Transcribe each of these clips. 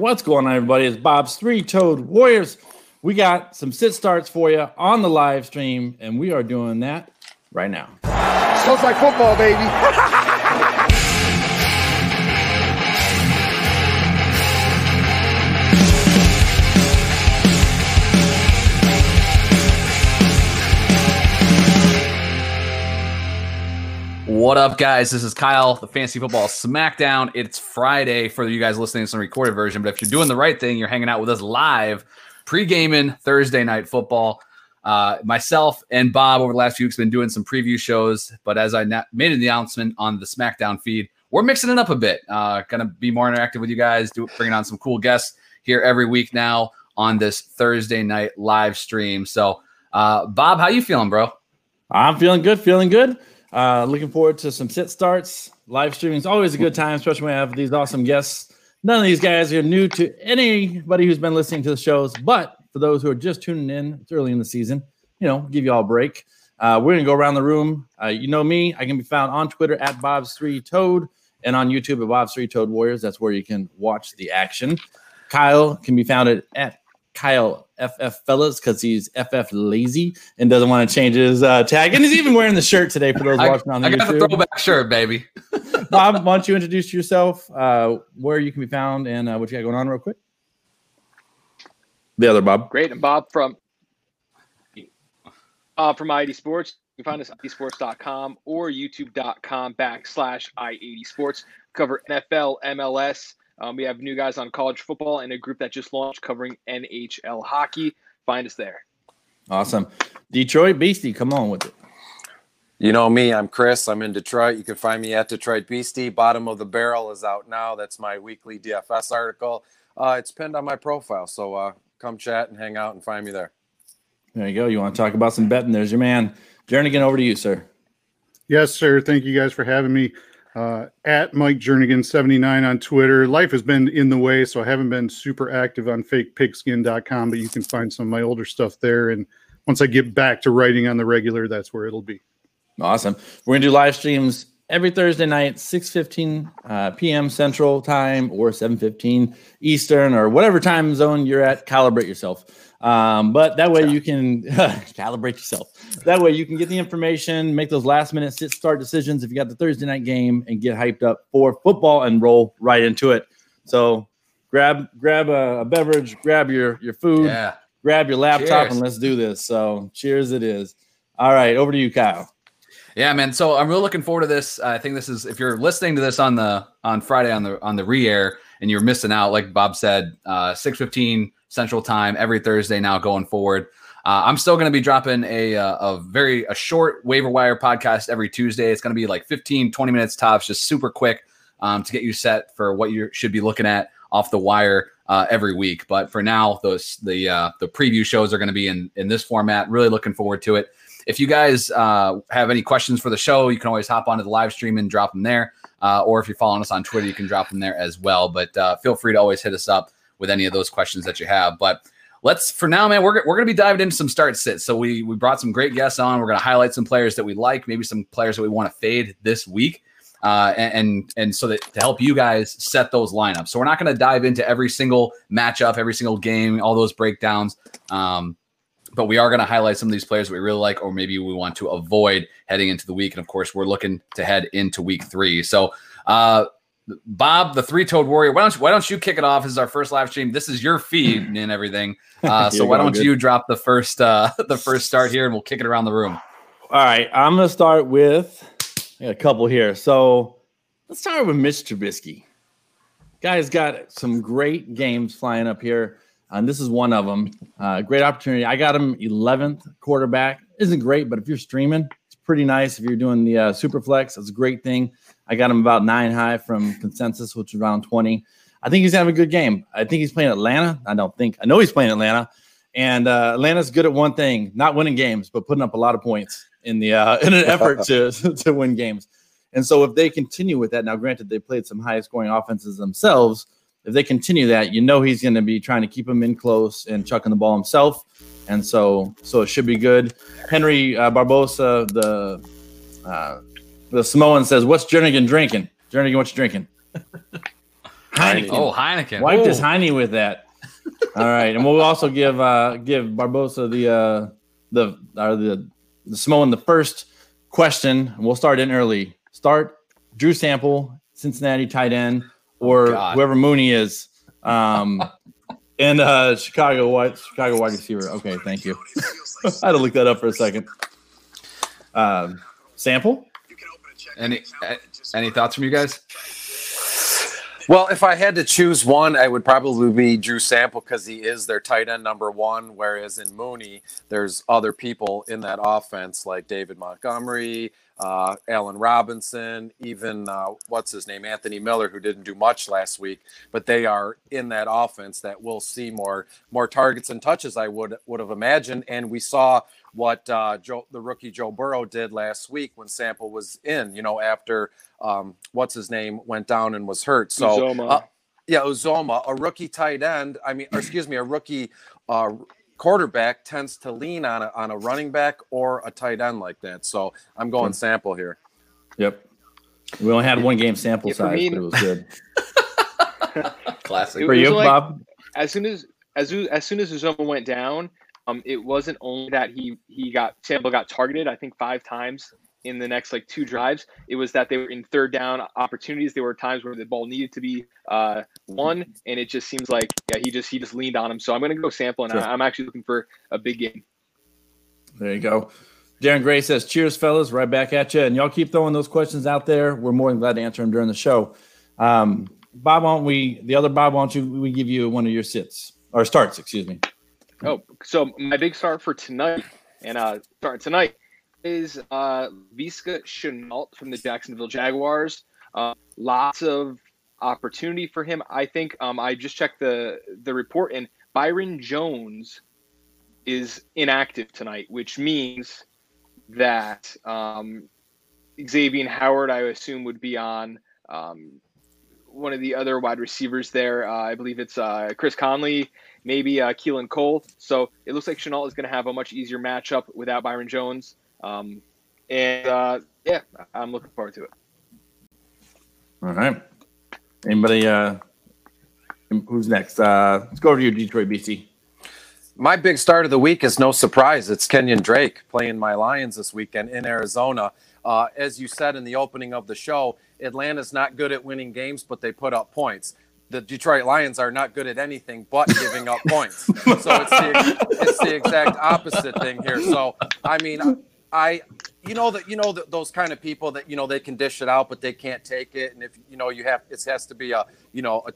What's going on, everybody? It's Bob's Three Toad Warriors. We got some sit starts for you on the live stream, and we are doing that right now. Sounds like football, baby. What up, guys? This is Kyle, the Fantasy Football Smackdown. It's Friday for you guys listening to some recorded version, but if you're doing the right thing, you're hanging out with us live, pre-gaming Thursday Night Football. Myself and Bob over the last few weeks have been doing some preview shows, but as I made an announcement on the Smackdown feed, we're mixing it up a bit. Going to be more interactive with you guys, bringing on some cool guests here every week now on this Thursday Night live stream. So, Bob, how you feeling, bro? I'm feeling good, looking forward to some sit starts. Live streaming is always a good time, especially when I have these awesome guests. None of these guys are new to anybody who's been listening to the shows, but for those who are just tuning in, it's early in the season, you know, give you all a break. We're going to go around the room. You know me. I can be found on Twitter at Bob's Three Toad and on YouTube at Bob's Three Toad Warriors. That's where you can watch the action. Kyle can be found at Kyle FF Fellas because he's FF lazy and doesn't want to change his tag. And he's even wearing the shirt today for those watching on the YouTube. I got the throwback shirt, baby. Bob, why don't you introduce yourself, where you can be found, and what you got going on real quick? The other Bob. Great. And Bob from I-80 Sports. You can find us at I-80sports.com or youtube.com/I-80sports. Cover NFL, MLS. We have new guys on college football and a group that just launched covering NHL hockey. Find us there. Awesome. Detroit Beastie, come on with it. You know me. I'm Chris. I'm in Detroit. You can find me at Detroit Beastie. Bottom of the Barrel is out now. That's my weekly DFS article. It's pinned on my profile, so come chat and hang out and find me there. There you go. You want to talk about some betting? There's your man. Jernigan, over to you, sir. Yes, sir. Thank you guys for having me. At Mike Jernigan 79 on Twitter. Life has been in the way, so I haven't been super active on fakepigskin.com, but you can find some of my older stuff there. And once I get back to writing on the regular, that's where it'll be. Awesome. We're going to do live streams every Thursday night, 6:15 p.m. Central Time or 7:15 Eastern or whatever time zone you're at. Calibrate yourself. But that way you can calibrate yourself. That way you can get the information, make those last minute sit start decisions if you got the Thursday night game and get hyped up for football and roll right into it. So grab a beverage, grab your food, grab your laptop, cheers. And let's do this. So cheers it is. All right, over to you, Kyle. Yeah, man. So I'm really looking forward to this. I think this is, if you're listening to this on Friday on the re-air and you're missing out, like Bob said, 6:15 Central Time every Thursday now going forward. I'm still going to be dropping a short waiver wire podcast every Tuesday. It's going to be like 15, 20 minutes tops, just super quick to get you set for what you should be looking at off the wire every week. But for now, the preview shows are going to be in this format. Really looking forward to it. If you guys have any questions for the show, you can always hop onto the live stream and drop them there. Or if you're following us on Twitter, you can drop them there as well. But feel free to always hit us up with any of those questions that you have. But let's, for now, man, we're going to be diving into some start sits. So we brought some great guests on. We're going to highlight some players that we like, maybe some players that we want to fade this week. And so that to help you guys set those lineups. So we're not going to dive into every single matchup, every single game, all those breakdowns. But we are going to highlight some of these players we really like, or maybe we want to avoid heading into the week. And of course, we're looking to head into week 3. So, Bob, the Three-Toed Warrior, why don't you kick it off? This is our first live stream. This is your feed and everything. So why don't you drop the first start here, and we'll kick it around the room. All right, I'm going to start with a couple here. So let's start with Mitch Trubisky. Guy's got some great games flying up here. And this is one of them. Great opportunity. I got him 11th quarterback. Isn't great, but if you're streaming, it's pretty nice. If you're doing the super flex, it's a great thing. I got him about 9 high from consensus, which is around 20. I think he's having a good game. I think he's playing Atlanta. I know he's playing Atlanta. And Atlanta's good at one thing, not winning games, but putting up a lot of points in the in an effort to win games. And so if they continue with that, now granted they played some high scoring offenses themselves, if they continue that, you know he's going to be trying to keep him in close and chucking the ball himself. And so it should be good. Henry Barbosa, the Samoan, says, what's Jernigan drinking? Jernigan, what you drinking? Heineken. Oh, Heineken. Wiped his Heine with that. All right, and we'll also give Barbosa the Samoan the first question. We'll start in early. Start Drew Sample, Cincinnati tight end, or whoever Mooney is, and Chicago wide receiver. Okay, thank you. I had to look that up for a second. Sample. Any thoughts from you guys? Well, if I had to choose one, I would probably be Drew Sample because he is their tight end number one, whereas in Mooney, there's other people in that offense like David Montgomery, Allen Robinson, even Anthony Miller, who didn't do much last week. But they are in that offense that will see more targets and touches, I would have imagined. And we saw what the rookie Joe Burrow did last week when Sample was in, after went down and was hurt. So, Uzomah, a rookie tight end. A rookie quarterback tends to lean on a running back or a tight end like that. So I'm going Sample here. Yep. We only had one game sample size, but it was good. Classic. For you, Bob? As soon as Uzomah went down, it wasn't only that Sample got targeted, I think 5 times in the next two drives. It was that they were in third down opportunities. There were times where the ball needed to be won, and it just seems like he just leaned on him. So I'm going to go Sample, and I'm actually looking for a big game. There you go. Darren Gray says, "Cheers, fellas! Right back at you, and y'all keep throwing those questions out there. We're more than glad to answer them during the show." Bob, why don't we give you one of your starts? Excuse me. Oh, so my big start for tonight, and start tonight is Laviska Shenault from the Jacksonville Jaguars. Lots of opportunity for him, I think. I just checked the report, and Byron Jones is inactive tonight, which means that Xavier Howard, I assume, would be on one of the other wide receivers there. I believe it's Chris Conley, maybe Keelan Cole. So it looks like Shenault is going to have a much easier matchup without Byron Jones. I'm looking forward to it. All right. Anybody who's next? Let's go over to you, Detroit Beastie. My big start of the week is no surprise. It's Kenyan Drake playing my Lions this weekend in Arizona. As you said in the opening of the show, Atlanta's not good at winning games, but they put up points. The Detroit Lions are not good at anything but giving up points. So it's the exact opposite thing here. So, those kind of people that, they can dish it out, but they can't take it. And if, it has to be a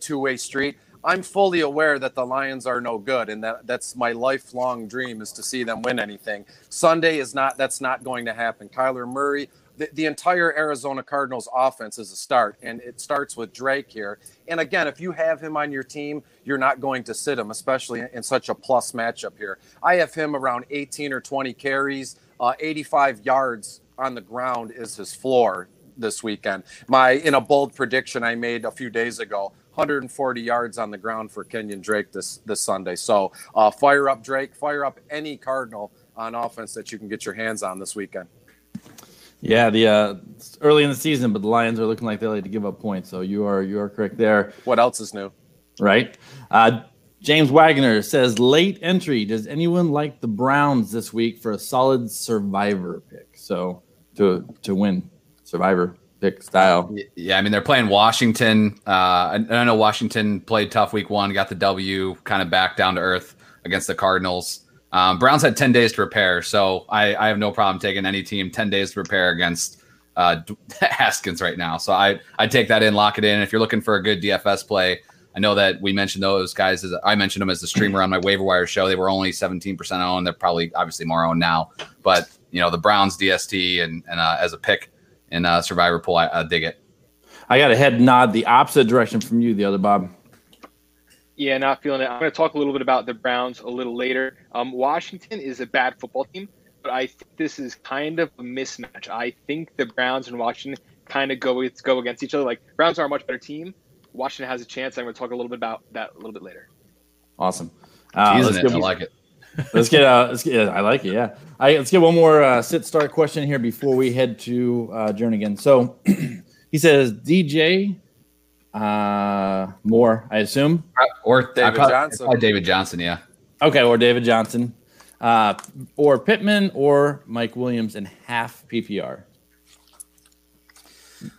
two-way street. I'm fully aware that the Lions are no good, and that's my lifelong dream is to see them win anything. Sunday that's not going to happen. Kyler Murray, the entire Arizona Cardinals offense is a start, and it starts with Drake here. And again, if you have him on your team, you're not going to sit him, especially in such a plus matchup here. I have him around 18 or 20 carries, 85 yards on the ground is his floor this weekend. In a bold prediction I made a few days ago, 140 yards on the ground for Kenyan Drake this Sunday. So fire up Drake, fire up any Cardinal on offense that you can get your hands on this weekend. Yeah, it's early in the season, but the Lions are looking like they like to give up points. So you are correct there. What else is new? Right. James Wagner says, late entry. Does anyone like the Browns this week for a solid survivor pick? So to win survivor pick style. Yeah, they're playing Washington. And I know Washington played tough week one, got the W, kind of back down to earth against the Cardinals. Browns had 10 days to prepare, so I have no problem taking any team 10 days to prepare against Haskins right now. So I take that in, lock it in. If you're looking for a good DFS play, I know that we mentioned those guys. I mentioned them as the streamer on my waiver wire show. They were only 17% owned. They're probably obviously more owned now. But, the Browns DST and as a pick in Survivor Pool, I dig it. I got a head nod the opposite direction from you, the other Bob. Yeah, not feeling it. I'm going to talk a little bit about the Browns a little later. Washington is a bad football team, but I think this is kind of a mismatch. I think the Browns and Washington kind of go against each other. Browns are a much better team. Washington has a chance. I'm going to talk a little bit about that a little bit later. Awesome. I like it. Let's get I like it, yeah. Let's get one more sit-start question here before we head to Jernigan. So he says, DJ Moore, I assume. Or David Johnson. Or David Johnson, yeah. Okay, or David Johnson. Or Pittman or Mike Williams in half PPR.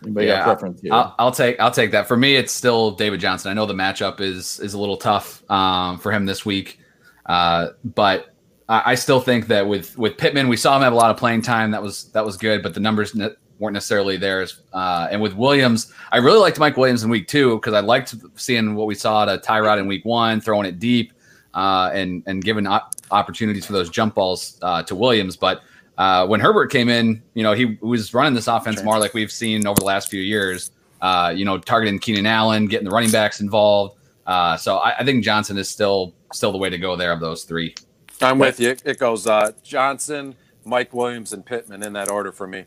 Anybody got preference here? I'll take that. For me, it's still David Johnson. I know the matchup is a little tough for him this week. But I still think that with Pittman, we saw him have a lot of playing time. That was good, but the numbers weren't necessarily there. And with Williams, I really liked Mike Williams in week two because I liked seeing what we saw to Tyrod in week one, throwing it deep and giving opportunities for those jump balls to Williams. But when Herbert came in, he was running this offense more like we've seen over the last few years, targeting Keenan Allen, getting the running backs involved. So I think Johnson is still the way to go there of those three. I'm with you. It goes Johnson, Mike Williams, and Pittman in that order for me.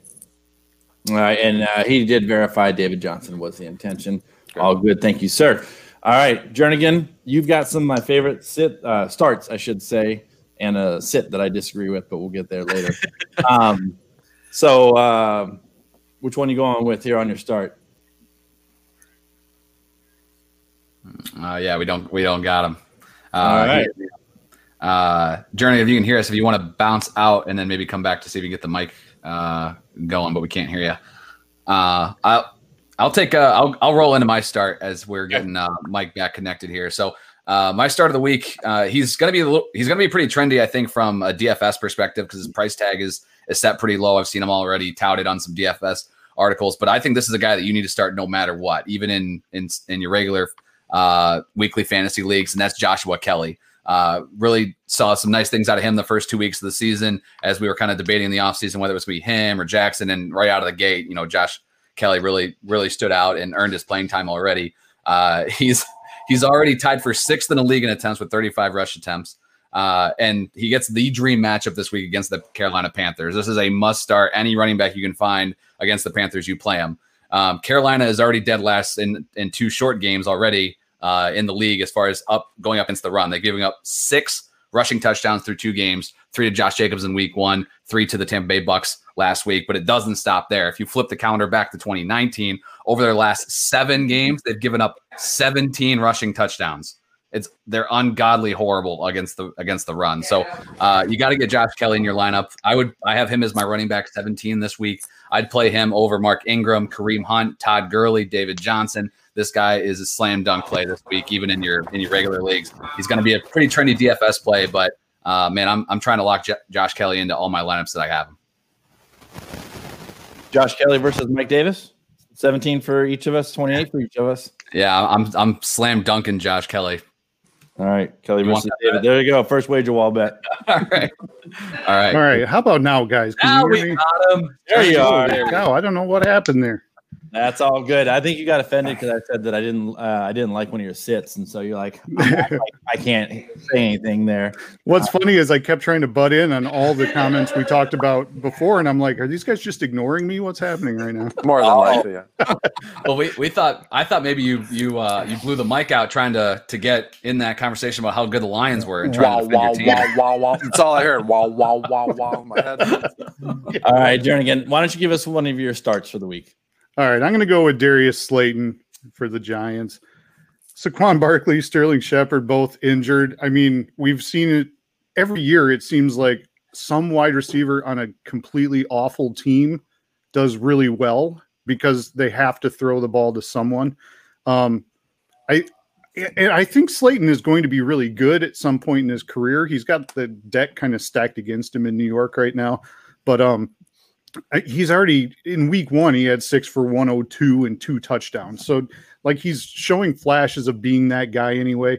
All right, and he did verify David Johnson was the intention. Good. All good. Thank you, sir. All right, Jernigan, you've got some of my favorite starts, I should say, and a sit that I disagree with, but we'll get there later. So which one you going with here on your start? Yeah, we don't got him. All right. Journey, if you can hear us, if you want to bounce out and then maybe come back to see if you get the mic going, but we can't hear you. I'll roll into my start as we're getting Mike back connected here. So my start of the week, he's gonna be pretty trendy, I think, from a DFS perspective because his price tag is set pretty low. I've seen him already touted on some DFS articles, but I think this is a guy that you need to start no matter what, even in your regular weekly fantasy leagues, and that's Joshua Kelly. Really saw some nice things out of him the first 2 weeks of the season as we were kind of debating the offseason whether it was going to be him or Jackson, and right out of the gate, Josh Kelly really stood out and earned his playing time already. He's already tied for 6th in the league in attempts with 35 rush attempts, and he gets the dream matchup this week against the Carolina Panthers. This is a must start. Any running back you can find against the Panthers, you play him. Carolina is already dead last in two short games already in the league as far as going up against the run. They're giving up 6 rushing touchdowns through 2 games, 3 to Josh Jacobs in week one, 3 to the Tampa Bay Bucks last week, but it doesn't stop there. If you flip the calendar back to 2019, over their last 7 games, they've given up 17 rushing touchdowns. They're ungodly horrible against the run. So you got to get Josh Kelly in your lineup. I have him as my running back 17 this week. I'd play him over Mark Ingram, Kareem Hunt, Todd Gurley, David Johnson. This guy is a slam dunk play this week, even in your regular leagues. He's going to be a pretty trendy DFS play, but man, I'm trying to lock Josh Kelly into all my lineups that I have him. Josh Kelly versus Mike Davis. 17 for each of us, 28 for each of us. Yeah, I'm slam dunking Josh Kelly. All right, Kelly versus David. There you go. First wager wall bet. All right. How about now, guys? Now we got him. There you are. There I don't know what happened there. That's all good. I think you got offended because I said that I didn't like one of your sits, and so you're like, I can't say anything there. What's funny is I kept trying to butt in on all the comments we talked about before, and I'm like, are these guys just ignoring me? What's happening right now? More than likely, yeah. Well, I thought maybe you blew the mic out trying to get in that conversation about how good the Lions were and trying to defend your team. Wow. That's all I heard. Wow. My head. All right, Jernigan, why don't you give us one of your starts for the week? All right, I'm going to go with Darius Slayton for the Giants. Saquon Barkley, Sterling Shepard, both injured. I mean, we've seen it every year. It seems like some wide receiver on a completely awful team does really well because they have to throw the ball to someone. I think Slayton is going to be really good at some point in his career. He's got the deck kind of stacked against him in New York right now, but he's already in week one, he had 6 for 102 and 2 touchdowns. So like he's showing flashes of being that guy anyway.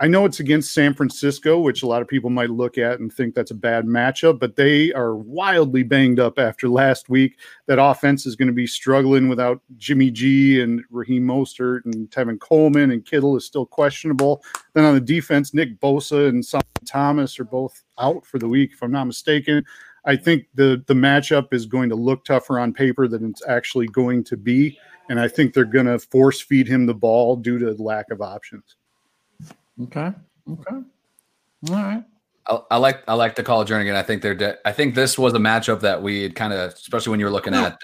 I know it's against San Francisco, which a lot of people might look at and think that's a bad matchup, but they are wildly banged up after last week. That offense is going to be struggling without Jimmy G and Raheem Mostert and Tevin Coleman, and Kittle is still questionable. Then on the defense, Nick Bosa and Solomon Thomas are both out for the week, if I'm not mistaken. I think the matchup is going to look tougher on paper than it's actually going to be, and I think they're going to force feed him the ball due to lack of options. Okay. All right. I like the call, Jernigan. I think I think this was a matchup that we had kind of, especially when you were looking at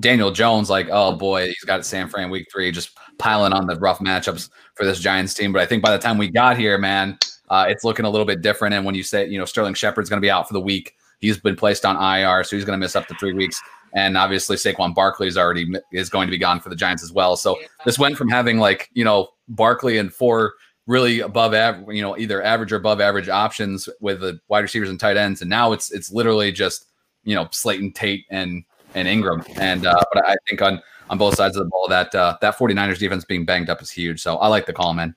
Daniel Jones, like, oh boy, he's got San Fran week 3, just piling on the rough matchups for this Giants team. But I think by the time we got here, man, it's looking a little bit different. And when you say, you know, Sterling Shepard's going to be out for the week, he's been placed on IR, so he's going to miss up to 3 weeks. And obviously Saquon Barkley is going to be gone for the Giants as well. So this went from having, like, you know, Barkley and four really above average, you know, either average or above average options with the wide receivers and tight ends. And now it's literally just, you know, Slayton, Tate, and Ingram. And but I think on both sides of the ball that that 49ers defense being banged up is huge. So I like the call, man.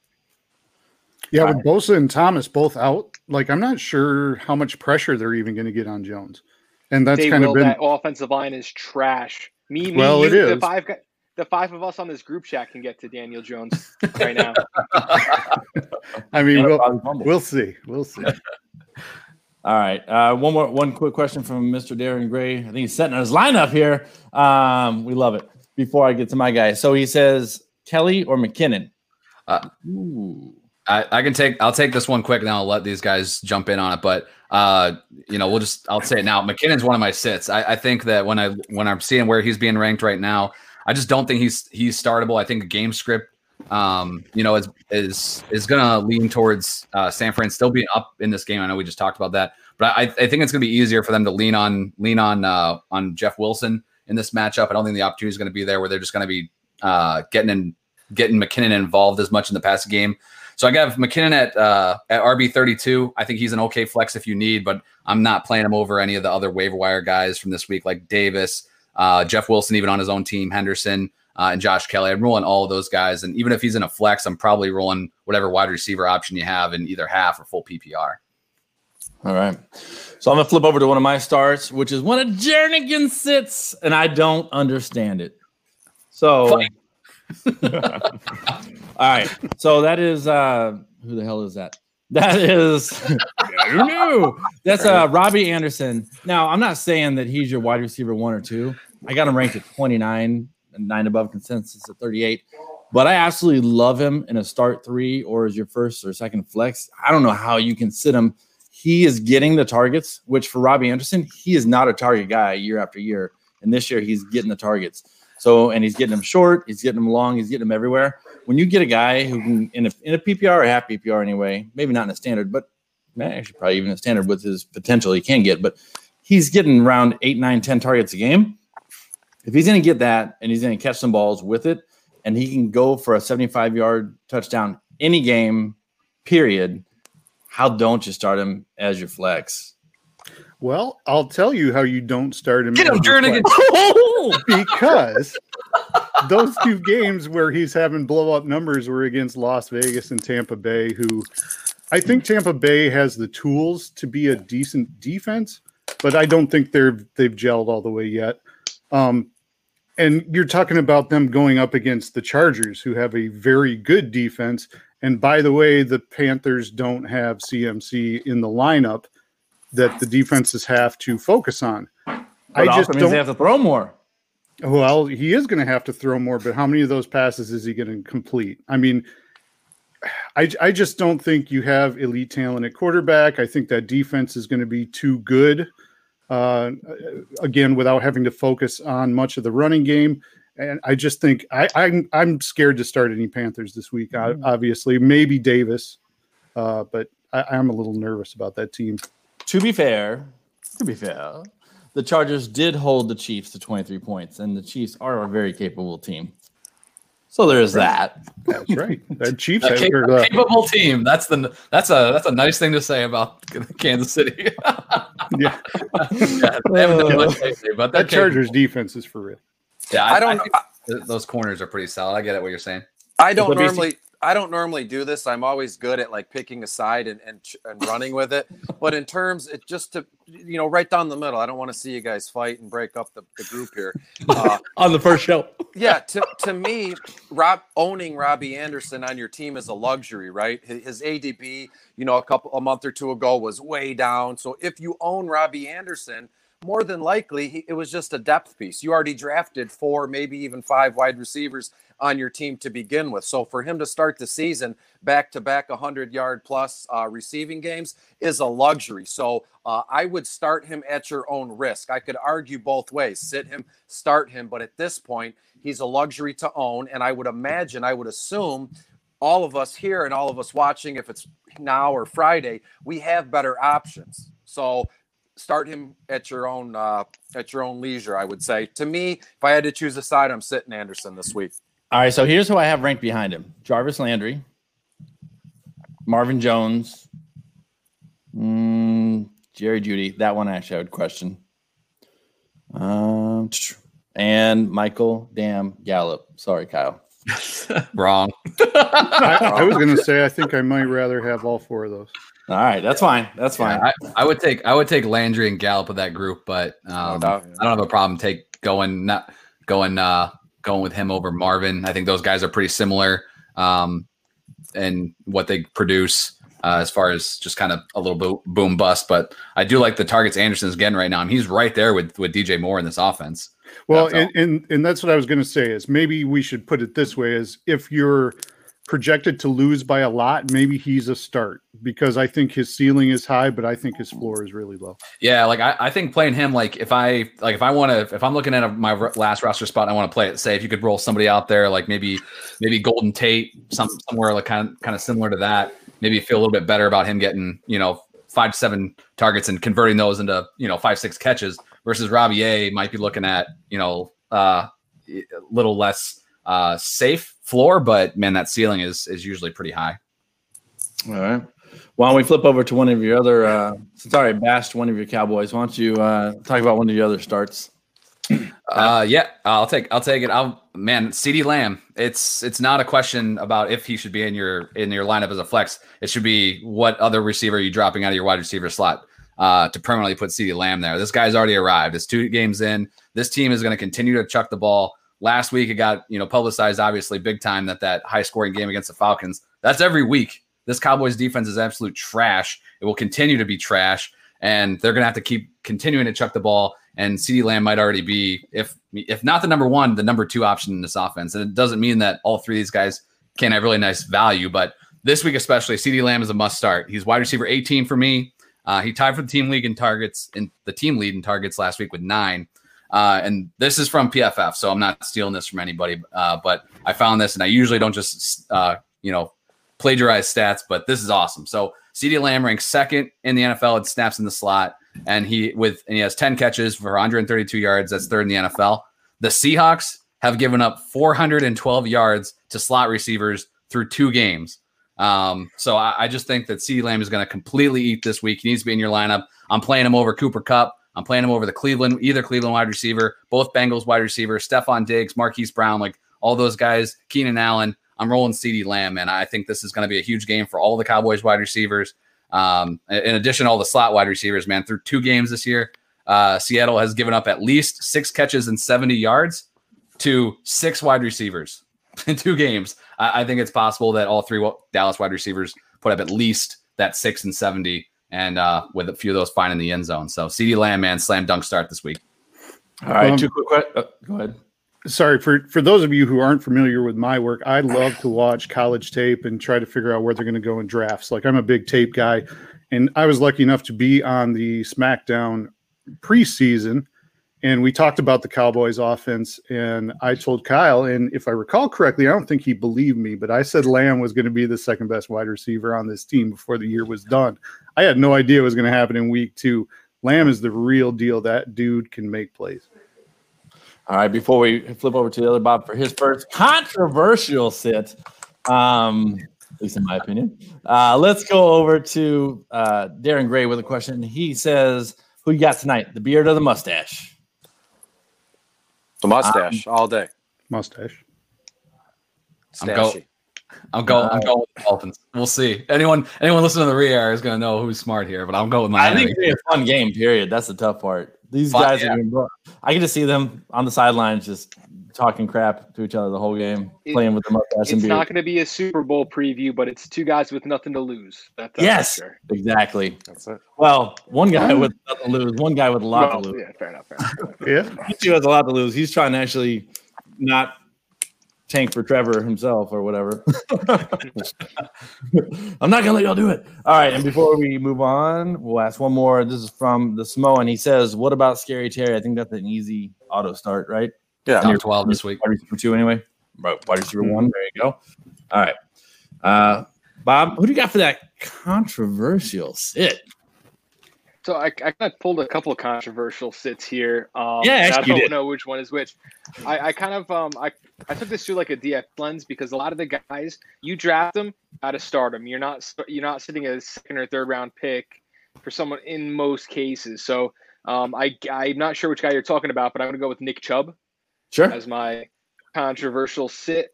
Yeah, with Bosa and Thomas both out, like, I'm not sure how much pressure they're even going to get on Jones. And that's kind of been that offensive line is trash. It is. The five of us on this group chat can get to Daniel Jones right now. I mean, we'll see. We'll see. All right. One quick question from Mr. Darren Gray. I think he's setting his lineup here. We love it. Before I get to my guy. So he says Kelly or McKinnon. I'll take this one quick and I'll let these guys jump in on it. But you know, I'll say it now. McKinnon's one of my sits. I think that when I'm seeing where he's being ranked right now, I just don't think he's startable. I think game script, you know, is going to lean towards San Fran still being up in this game. I know we just talked about that, but I think it's going to be easier for them to lean on Jeff Wilson in this matchup. I don't think the opportunity is going to be there where they're just going to be getting McKinnon involved as much in the passing game. So I got McKinnon at RB32. I think he's an okay flex if you need, but I'm not playing him over any of the other waiver wire guys from this week, like Davis, Jeff Wilson, even on his own team, Henderson, and Josh Kelly. I'm rolling all of those guys. And even if he's in a flex, I'm probably rolling whatever wide receiver option you have in either half or full PPR. All right. So I'm going to flip over to one of my starts, which is one of Jernigan sits, and I don't understand it. So... all right. So that is who the hell is that? That is who knew? That's Robbie Anderson. Now, I'm not saying that he's your wide receiver 1 or 2. I got him ranked at 29 and 9 above consensus at 38. But I absolutely love him in a start 3 or as your first or second flex. I don't know how you can sit him. He is getting the targets, which for Robbie Anderson, he is not a target guy year after year. And this year he's getting the targets. So, and he's getting them short, he's getting them long, he's getting them everywhere. When you get a guy who can, in a PPR or half PPR anyway, maybe not in a standard, but actually probably even a standard with his potential he can get, but he's getting around 8, 9, 10 targets a game. If he's going to get that and he's going to catch some balls with it, and he can go for a 75-yard touchdown any game, period, how don't you start him as your flex? Well, I'll tell you how you don't start him. Get him, Jernigan. Because those two games where he's having blow-up numbers were against Las Vegas and Tampa Bay, who I think Tampa Bay has the tools to be a decent defense, but I don't think they've gelled all the way yet. And you're talking about them going up against the Chargers, who have a very good defense. And by the way, the Panthers don't have CMC in the lineup that the defenses have to focus on. But I just don't. They have to throw more. Well, he is going to have to throw more, but how many of those passes is he going to complete? I mean, I just don't think you have elite talent at quarterback. I think that defense is going to be too good, again, without having to focus on much of the running game. And I just think I'm scared to start any Panthers this week, obviously. Maybe Davis, but I'm a little nervous about that team. To be fair, the Chargers did hold the Chiefs to 23 points, and the Chiefs are a very capable team. So there is that. That's right. The Chiefs are a capable team. That's a nice thing to say about Kansas City. Yeah. They haven't done much lately, but that Chargers defense is for real. Yeah, I think those corners are pretty solid. I get it what you're saying. I don't normally do this. I'm always good at like picking a side and running with it. But in terms, it just to, you know, right down the middle, I don't want to see you guys fight and break up the group here. On the first show. Yeah. To me, owning Robbie Anderson on your team is a luxury, right? His ADP, you know, a month or two ago was way down. So if you own Robbie Anderson, more than likely it was just a depth piece. You already drafted 4, maybe even 5 wide receivers on your team to begin with. So for him to start the season back-to-back 100-yard-plus receiving games is a luxury. So I would start him at your own risk. I could argue both ways, sit him, start him. But at this point, he's a luxury to own. And I would imagine, I would assume all of us here and all of us watching, if it's now or Friday, we have better options. So start him at your own leisure, I would say. To me, if I had to choose a side, I'm sitting Anderson this week. All right, so here's who I have ranked behind him. Jarvis Landry, Marvin Jones, Jerry Jeudy. That one actually I would question. And Michael Damn Gallup. Sorry, Kyle. Wrong. I was going to say I think I might rather have all 4 of those. All right, that's fine. That's fine. Yeah, I would take Landry and Gallup of that group, but I don't have a problem going with him over Marvin. I think those guys are pretty similar in what they produce as far as just kind of a little boom bust. But I do like the targets Anderson's getting right now, and he's right there with DJ Moore in this offense. Well, and that's what I was going to say is maybe we should put it this way is if you're projected to lose by a lot, maybe he's a start because I think his ceiling is high, but I think his floor is really low. Yeah, like I think playing him, like if I'm looking at my last roster spot, and I want to play it. Say if you could roll somebody out there, like maybe Golden Tate, somewhere like kind of similar to that. Maybe feel a little bit better about him getting 5 to 7 targets and converting those into 5-6 catches versus Robbie might be looking at a little less safe floor, but man, that ceiling is usually pretty high. All right. Why don't we flip over to one of your other, I bashed one of your Cowboys. Why don't you talk about one of your other starts? Yeah, I'll take it. CeeDee Lamb. It's not a question about if he should be in your lineup as a flex. It should be what other receiver are you dropping out of your wide receiver slot to permanently put CeeDee Lamb there. This guy's already arrived. It's 2 games in. This team is going to continue to chuck the ball. Last week, it got publicized, obviously, big time that high-scoring game against the Falcons. That's every week. This Cowboys defense is absolute trash. It will continue to be trash, and they're going to have to keep continuing to chuck the ball, and CeeDee Lamb might already be, if not the number 1, the number 2 option in this offense. And it doesn't mean that all 3 of these guys can't have really nice value, but this week especially, CeeDee Lamb is a must-start. He's wide receiver 18 for me. He tied for the team lead in targets last week with 9. And this is from PFF, so I'm not stealing this from anybody. But I found this, and I usually don't just plagiarize stats, but this is awesome. So CeeDee Lamb ranks 2nd in the NFL in snaps in the slot, and he has 10 catches for 132 yards. That's 3rd in the NFL. The Seahawks have given up 412 yards to slot receivers through 2 games. So I just think that CeeDee Lamb is going to completely eat this week. He needs to be in your lineup. I'm playing him over Cooper Kupp. I'm playing him over either Cleveland wide receiver, both Bengals wide receiver, Stephon Diggs, Marquise Brown, like all those guys, Keenan Allen. I'm rolling CeeDee Lamb, and I think this is going to be a huge game for all the Cowboys wide receivers. In addition, all the slot wide receivers, man, through 2 games this year, Seattle has given up at least 6 catches and 70 yards to 6 wide receivers in 2 games. I think it's possible that all 3 Dallas wide receivers put up at least that 6 and 70. And with a few of those finding the end zone. So CeeDee Lamb, man, slam dunk start this week. All right, 2 quick questions. Go ahead. Sorry, for those of you who aren't familiar with my work, I love to watch college tape and try to figure out where they're going to go in drafts. Like, I'm a big tape guy, and I was lucky enough to be on the SmackDown preseason, and we talked about the Cowboys offense, and I told Kyle, and if I recall correctly, I don't think he believed me, but I said Lamb was going to be the 2nd best wide receiver on this team before the year was done. I had no idea it was going to happen in week 2. Lamb is the real deal. That dude can make plays. All right, before we flip over to the other Bob for his first controversial sit, at least in my opinion, let's go over to Darren Gray with a question. He says, who you got tonight, the beard or the mustache? The mustache all day. Mustache. I'm going with the Dolphins. We'll see. Anyone listening to the re-air is going to know who's smart here, but I'm going with my I think it's going to be a fun game, period. That's the tough part. These guys are going to – I get to see them on the sidelines just talking crap to each other the whole game, playing with the mustache and beard. It's not going to be a Super Bowl preview, but it's two guys with nothing to lose. Yes, exactly. That's it. Well, one guy with nothing to lose, one guy with a lot to lose. Yeah, fair enough. Yeah. He too has a lot to lose. He's trying to actually not tank for Trevor himself or whatever. I'm not going to let y'all do it. All right, and before we move on, we'll ask one more. This is from the Smo, and he says, what about Scary Terry? I think that's an easy auto start, right? Yeah, top 12 this week. Wide receiver 2 anyway. Wide receiver 1. There you go. All right. Bob, who do you got for that controversial sit? So I kind of pulled a couple of controversial sits here. I don't know which one is which. I took this through like a DF lens because a lot of the guys, you draft them, got to start them. You're not sitting at a second or third round pick for someone in most cases. So I'm not sure which guy you're talking about, but I'm going to go with Nick Chubb. Sure. As my controversial sit.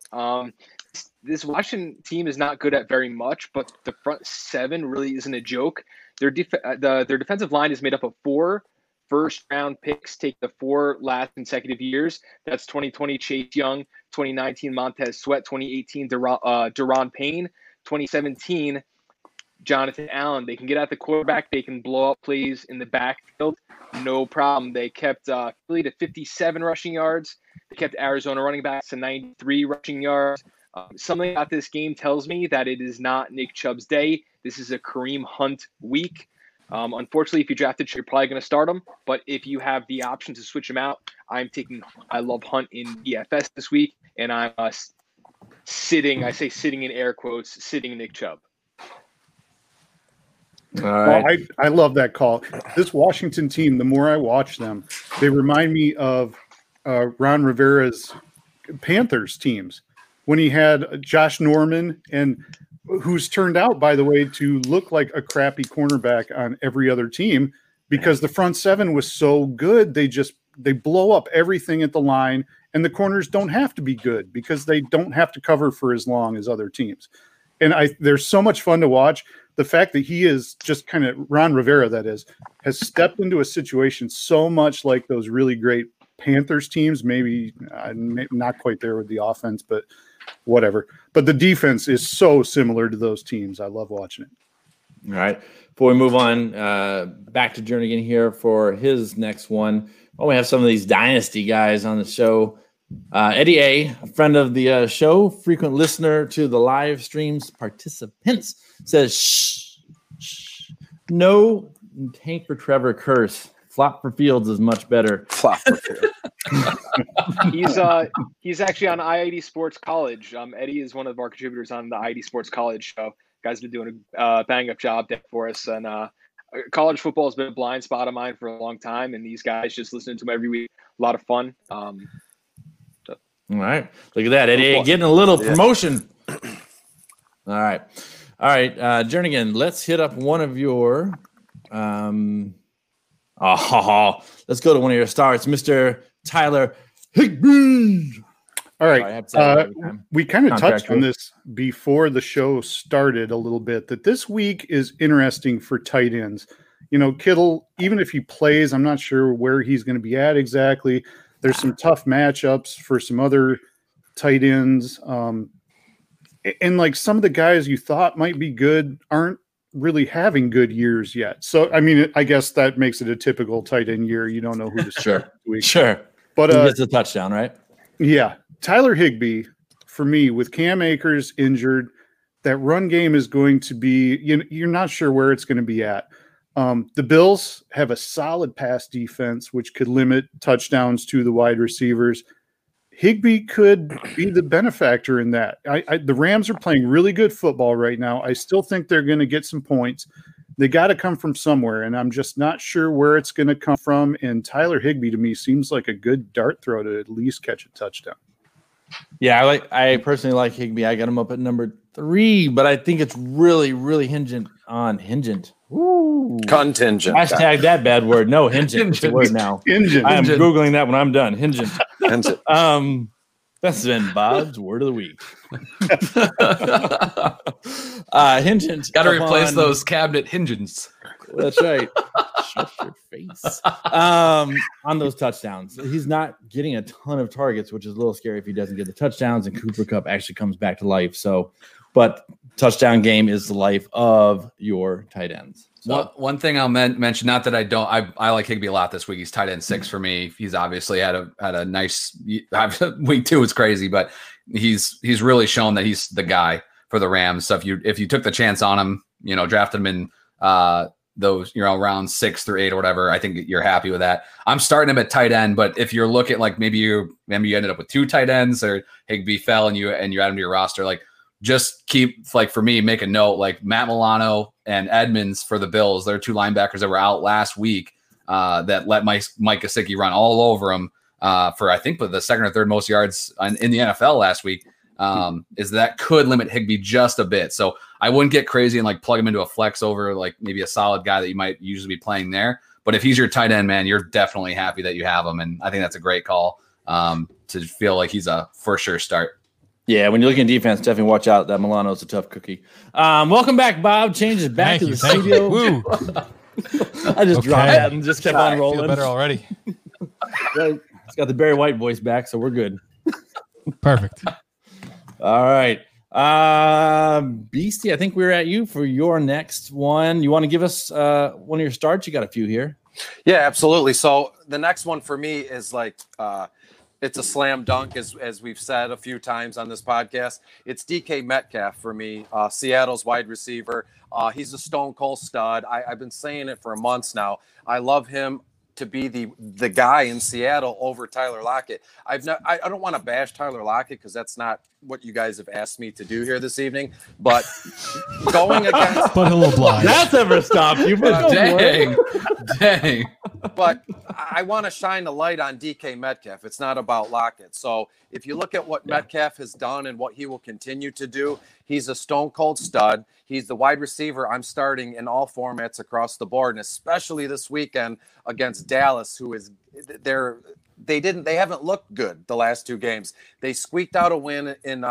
This Washington team is not good at very much, but the front seven really isn't a joke. Their defensive line is made up of 4 first-round picks, take the 4 last consecutive years. That's 2020 Chase Young, 2019 Montez Sweat, 2018 Deron Payne, 2017 Jonathan Allen. They can get at the quarterback. They can blow up plays in the backfield. No problem. They kept Philly to 57 rushing yards. They kept Arizona running backs to 93 rushing yards. Something about this game tells me that it is not Nick Chubb's day. This is a Kareem Hunt week. Unfortunately, if you drafted, you're probably going to start him. But if you have the option to switch him out, I love Hunt in DFS this week. And I'm sitting in air quotes, sitting Nick Chubb. Right. Well, I love that call. This Washington team, the more I watch them, they remind me of Ron Rivera's Panthers teams when he had Josh Norman, and who's turned out, by the way, to look like a crappy cornerback on every other team because the front seven was so good. They blow up everything at the line, and the corners don't have to be good because they don't have to cover for as long as other teams. And they're so much fun to watch. The fact that he is just kind of Ron Rivera, that is, has stepped into a situation so much like those really great Panthers teams. Maybe not quite there with the offense, but whatever. But the defense is so similar to those teams. I love watching it. All right. Before we move on, back to Jernigan here for his next one. Oh, we have some of these dynasty guys on the show. Eddie A., a friend of the show, frequent listener to the live streams, participants, says, shh, no tank for Trevor curse. Flop for Fields is much better. Flop for Fields. He's actually on I-80 Sports College. Eddie is one of our contributors on the I-80 Sports College show. Guys have been doing a bang-up job there for us. And college football has been a blind spot of mine for a long time, and these guys, just listening to them every week, a lot of fun. All right. Look at that, Eddie. Getting a little promotion. All right. All right, Jernigan, let's hit up one of your let's go to one of your stars, Mr. Tyler Higbee. All right. We kind of touched on this before the show started a little bit, that this week is interesting for tight ends. You know, Kittle, even if he plays, I'm not sure where he's going to be at exactly. There's some tough matchups for some other tight ends. And like some of the guys you thought might be good aren't really having good years yet. So, I mean, I guess that makes it a typical tight end year. You don't know who to start. Sure. But it's a touchdown, right? Yeah. Tyler Higbee, for me, with Cam Akers injured, that run game is going to be, you're not sure where it's going to be at. The Bills have a solid pass defense, which could limit touchdowns to the wide receivers. Higbee could be the benefactor in that. The Rams are playing really good football right now. I still think they're going to get some points. They got to come from somewhere, and I'm just not sure where it's going to come from. And Tyler Higbee, to me, seems like a good dart throw to at least catch a touchdown. Yeah, I personally like Higbee. I got him up at number 3, but I think it's really, really hingent. Ooh. Contingent. Hashtag that bad word. No, hingent. It's a word now. Hingent. I am Googling that when I'm done. Hingent. Hingent. That's been Bob's word of the week. Hingent. Got to replace those cabinet hinges. That's right. Shut your face. On those touchdowns. He's not getting a ton of targets, which is a little scary if he doesn't get the touchdowns, and Cooper Kupp actually comes back to life. So, but touchdown game is the life of your tight ends. So. One thing I'll mention, not that I don't, I like Higbee a lot this week. He's tight end 6 for me. He's obviously had a nice week 2. It's crazy, but he's really shown that he's the guy for the Rams. So if you took the chance on him, you know, drafted him in those, you know, round 6 through 8 or whatever, I think you're happy with that. I'm starting him at tight end, but if you're looking like maybe you ended up with 2 tight ends, or Higbee fell and you add him to your roster, like just keep, like for me, make a note, like Matt Milano and Edmonds for the Bills. They're 2 linebackers that were out last week that let Mike Gesicki run all over him for I think the 2nd or 3rd most yards in the NFL last week. Is that could limit Higbee just a bit. So I wouldn't get crazy and like plug him into a flex over like maybe a solid guy that you might usually be playing there. But if he's your tight end, man, you're definitely happy that you have him. And I think that's a great call to feel like he's a for sure start. Yeah, when you're looking at defense, definitely watch out. That Milano's a tough cookie. Welcome back, Bob. Changes back to the studio. Woo. I just dropped that and just kept on rolling. I feel better already. It's got the Barry White voice back, so we're good. Perfect. All right. Beastie, I think we're at you for your next one. You want to give us one of your starts? You got a few here. Yeah, absolutely. So the next one for me is like it's a slam dunk, as we've said a few times on this podcast. It's DK Metcalf for me, Seattle's wide receiver. He's a stone cold stud. I've been saying it for months now. I love him to be the guy in Seattle over Tyler Lockett. I don't want to bash Tyler Lockett because that's not what you guys have asked me to do here this evening. But going against, but he'll oblige. That's never stopped you. Dang. But I want to shine a light on DK Metcalf. It's not about Lockett. So if you look at what Metcalf has done and what he will continue to do, he's a stone cold stud. He's the wide receiver I'm starting in all formats across the board, and especially this weekend against Dallas, who is there. They haven't looked good the last 2 games. They squeaked out a win in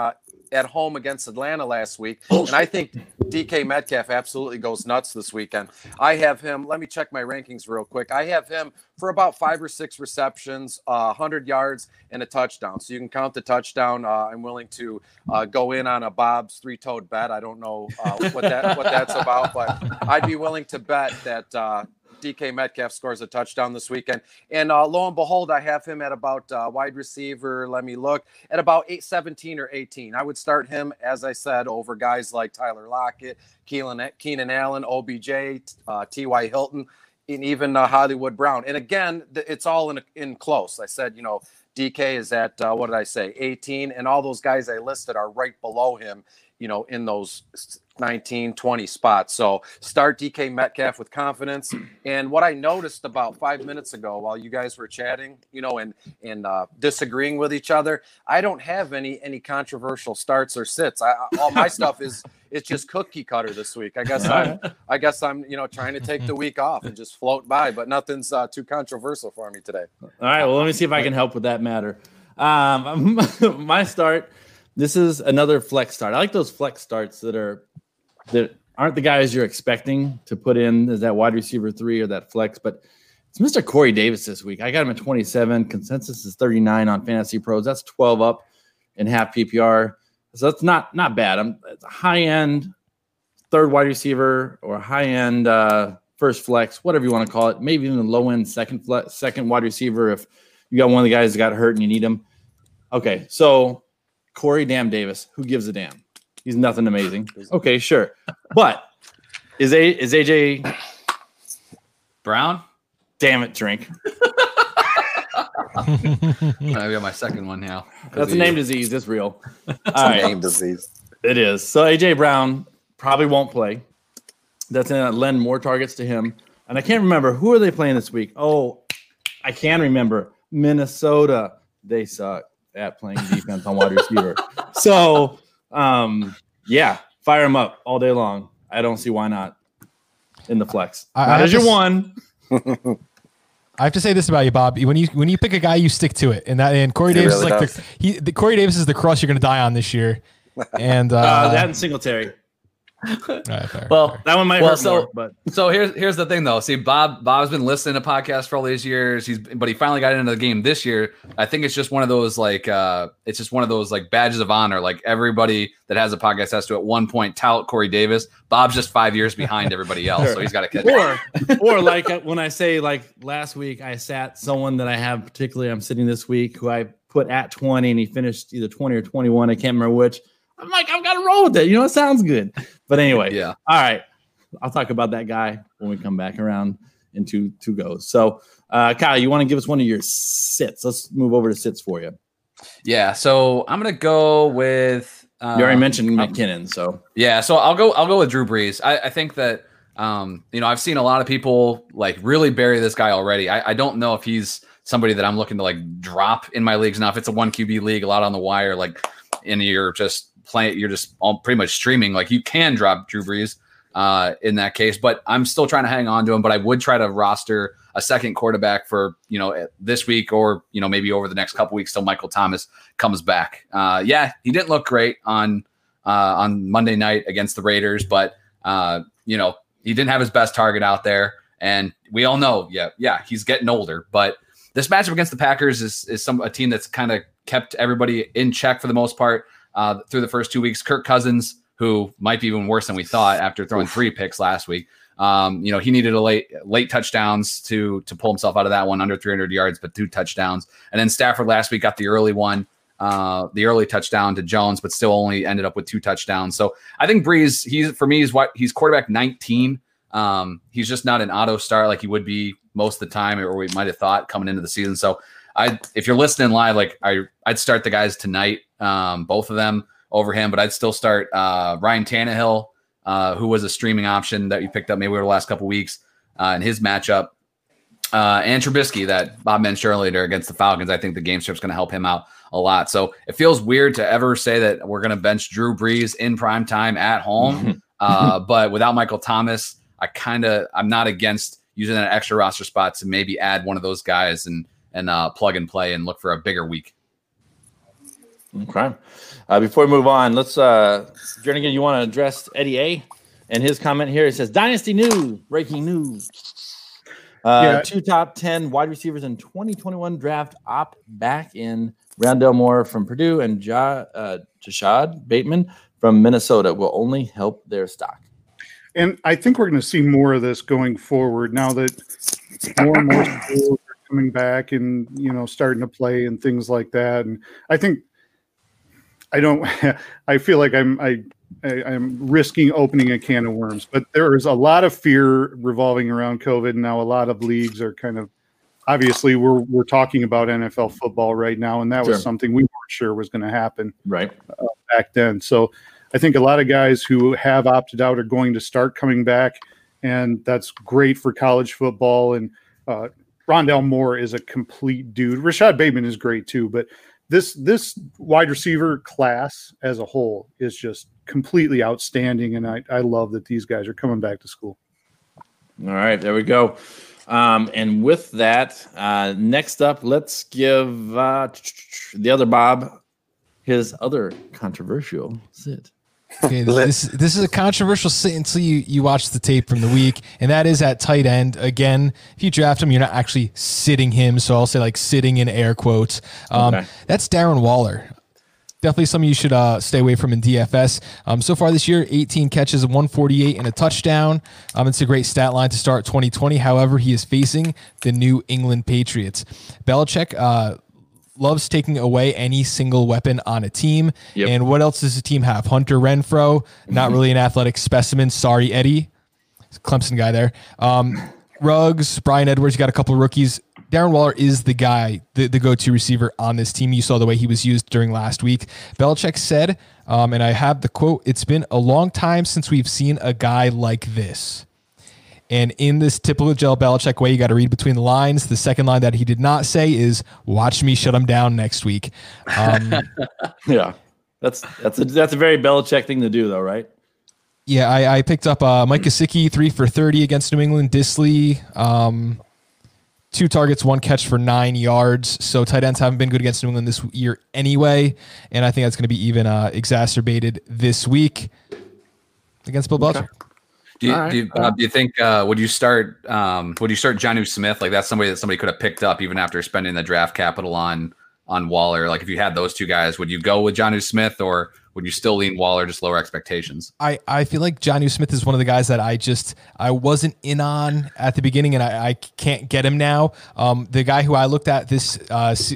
at home against Atlanta last week, and I think DK Metcalf absolutely goes nuts this weekend. I have him. Let me check my rankings real quick. I have him for about 5 or 6 receptions, 100 yards, and a touchdown. So you can count the touchdown. I'm willing to go in on a Bob's Three Toad bet. I don't know what that's about, but I'd be willing to bet that. DK Metcalf scores a touchdown this weekend. And lo and behold, I have him at about wide receiver. Let me look at about 17 or 18. I would start him, as I said, over guys like Tyler Lockett, Keenan Allen, OBJ, T.Y. Hilton, and even Hollywood Brown. And again, it's all in close. I said, you know, DK is at, 18. And all those guys I listed are right below him, you know, in those 19, 20 spots. So start DK Metcalf with confidence. And what I noticed about 5 minutes ago while you guys were chatting, you know, and disagreeing with each other, I don't have any controversial starts or sits. All my stuff is, it's just cookie cutter this week. I guess I'm, you know, trying to take the week off and just float by, but nothing's too controversial for me today. All right. Well, let me see if I can help with that matter. My start, this is another flex start. I like those flex starts that aren't the guys you're expecting to put in as that wide receiver 3 or that flex, but it's Mr. Corey Davis this week. I got him at 27. Consensus is 39 on Fantasy Pros. That's 12 up in half PPR. So that's not bad. It's a high-end 3rd wide receiver or high-end 1st flex, whatever you want to call it. Maybe even a low-end 2nd wide receiver if you got one of the guys that got hurt and you need him. Okay, so Corey damn Davis, who gives a damn? He's nothing amazing. Okay, sure. But is AJ Brown? Damn it, drink. I got my 2nd one now. That's a name disease. It's real. Name disease. It is. So AJ Brown probably won't play. That's going to lend more targets to him. And I can't remember. Who are they playing this week? Oh, I can remember. Minnesota. They suck at playing defense on wide receiver. So, fire him up all day long. I don't see why not in the flex. There's your one. I have to say this about you, Bob. When you pick a guy, you stick to it. And Corey Davis really is like Corey Davis is the cross you're going to die on this year. And that and Singletary. Fair, well, fair. That one might hurt more. But so here's the thing, though. See, Bob's been listening to podcasts for all these years. But he finally got into the game this year. I think it's just one of those like badges of honor. Like everybody that has a podcast has to at one point tout Corey Davis. Bob's just 5 years behind everybody else, so he's got to catch up. Or like when I say like last week, I sat someone that I have particularly. I'm sitting this week who I put at 20, and he finished either 20 or 21. I can't remember which. I'm like, I've got to roll with it. You know, it sounds good. But anyway, yeah. All right. I'll talk about that guy when we come back around in two goes. So, Kyle, you want to give us one of your sits? Let's move over to sits for you. Yeah. So I'm going to go with. You already mentioned McKinnon. So yeah. So I'll go with Drew Brees. I think that I've seen a lot of people like really bury this guy already. I don't know if he's somebody that I'm looking to like drop in my leagues now. If it's a one QB league, a lot on the wire, like, and you're just. You're just all pretty much streaming. Like you can drop Drew Brees in that case, but I'm still trying to hang on to him. But I would try to roster a second quarterback for this week or maybe over the next couple weeks till Michael Thomas comes back. He didn't look great on Monday night against the Raiders, but he didn't have his best target out there, and we all know, he's getting older. But this matchup against the Packers is a team that's kind of kept everybody in check for the most part. Through the first 2 weeks, Kirk Cousins, who might be even worse than we thought after throwing 3 picks last week, he needed a late touchdowns to pull himself out of that one, under 300 yards, but 2 touchdowns. And then Stafford last week got the early one, the early touchdown to Jones, but still only ended up with 2 touchdowns. So I think Brees, he's quarterback 19. He's just not an auto start like he would be most of the time, or we might have thought coming into the season. So if you're listening live, like I'd start the guys tonight, both of them over him, but I'd still start Ryan Tannehill, who was a streaming option that you picked up maybe over the last couple weeks in his matchup, and Trubisky that Bob mentioned earlier against the Falcons. I think the game strip's going to help him out a lot. So it feels weird to ever say that we're going to bench Drew Brees in prime time at home, but without Michael Thomas, I'm not against using that extra roster spot to maybe add one of those guys and plug and play and look for a bigger week. Okay. Before we move on, let's Jernigan, you want to address Eddie A and his comment here? It says Dynasty News, breaking news. 2 top 10 wide receivers in 2021 draft opt back in. Rondale Moore from Purdue and Jashad Bateman from Minnesota will only help their stock. And I think we're going to see more of this going forward now that more and more people are coming back and starting to play and things like that. And I think I feel like I'm risking opening a can of worms, but there is a lot of fear revolving around COVID. Now a lot of leagues are kind of, obviously we're talking about NFL football right now. And that was something we weren't sure was going to happen right back then. So I think a lot of guys who have opted out are going to start coming back, and that's great for college football. And Rondale Moore is a complete dude. Rashad Bateman is great too, but this wide receiver class as a whole is just completely outstanding, and I love that these guys are coming back to school. All right, there we go. And with that, next up, let's give the other Bob his other controversial sit. Okay, this is a controversial sit until you watch the tape from the week, and that is at tight end. Again, if you draft him, you're not actually sitting him, so I'll say like sitting in air quotes. Okay. That's Darren Waller. Definitely something you should stay away from in DFS. So far this year, 18 catches, 148, and a touchdown. It's a great stat line to start 2020. However, he is facing the New England Patriots. Belichick loves taking away any single weapon on a team. Yep. And what else does the team have? Hunter Renfrow, not really an athletic specimen. Sorry, Eddie. It's a Clemson guy there. Ruggs, Brian Edwards, you got a couple of rookies. Darren Waller is the guy, the go-to receiver on this team. You saw the way he was used during last week. Belichick said, and I have the quote, "It's been a long time since we've seen a guy like this." And in this typical Joe Belichick way, you got to read between the lines. The second line that he did not say is, "Watch me shut him down next week." Yeah, that's a very Belichick thing to do, though, right? Yeah, I picked up Mike Gesicki, 3 for 30 against New England. Disley, 2 targets, 1 catch for 9 yards. So tight ends haven't been good against New England this year anyway, and I think that's going to be even exacerbated this week. against Bill Belichick. Okay. Do you think would you start Jonnu Smith? Like that's somebody could have picked up even after spending the draft capital on Waller. Like if you had those two guys, would you go with Jonnu Smith or would you still lean Waller, just lower expectations? I feel like Jonnu Smith is one of the guys that I wasn't in on at the beginning and I can't get him now. The guy who I looked at this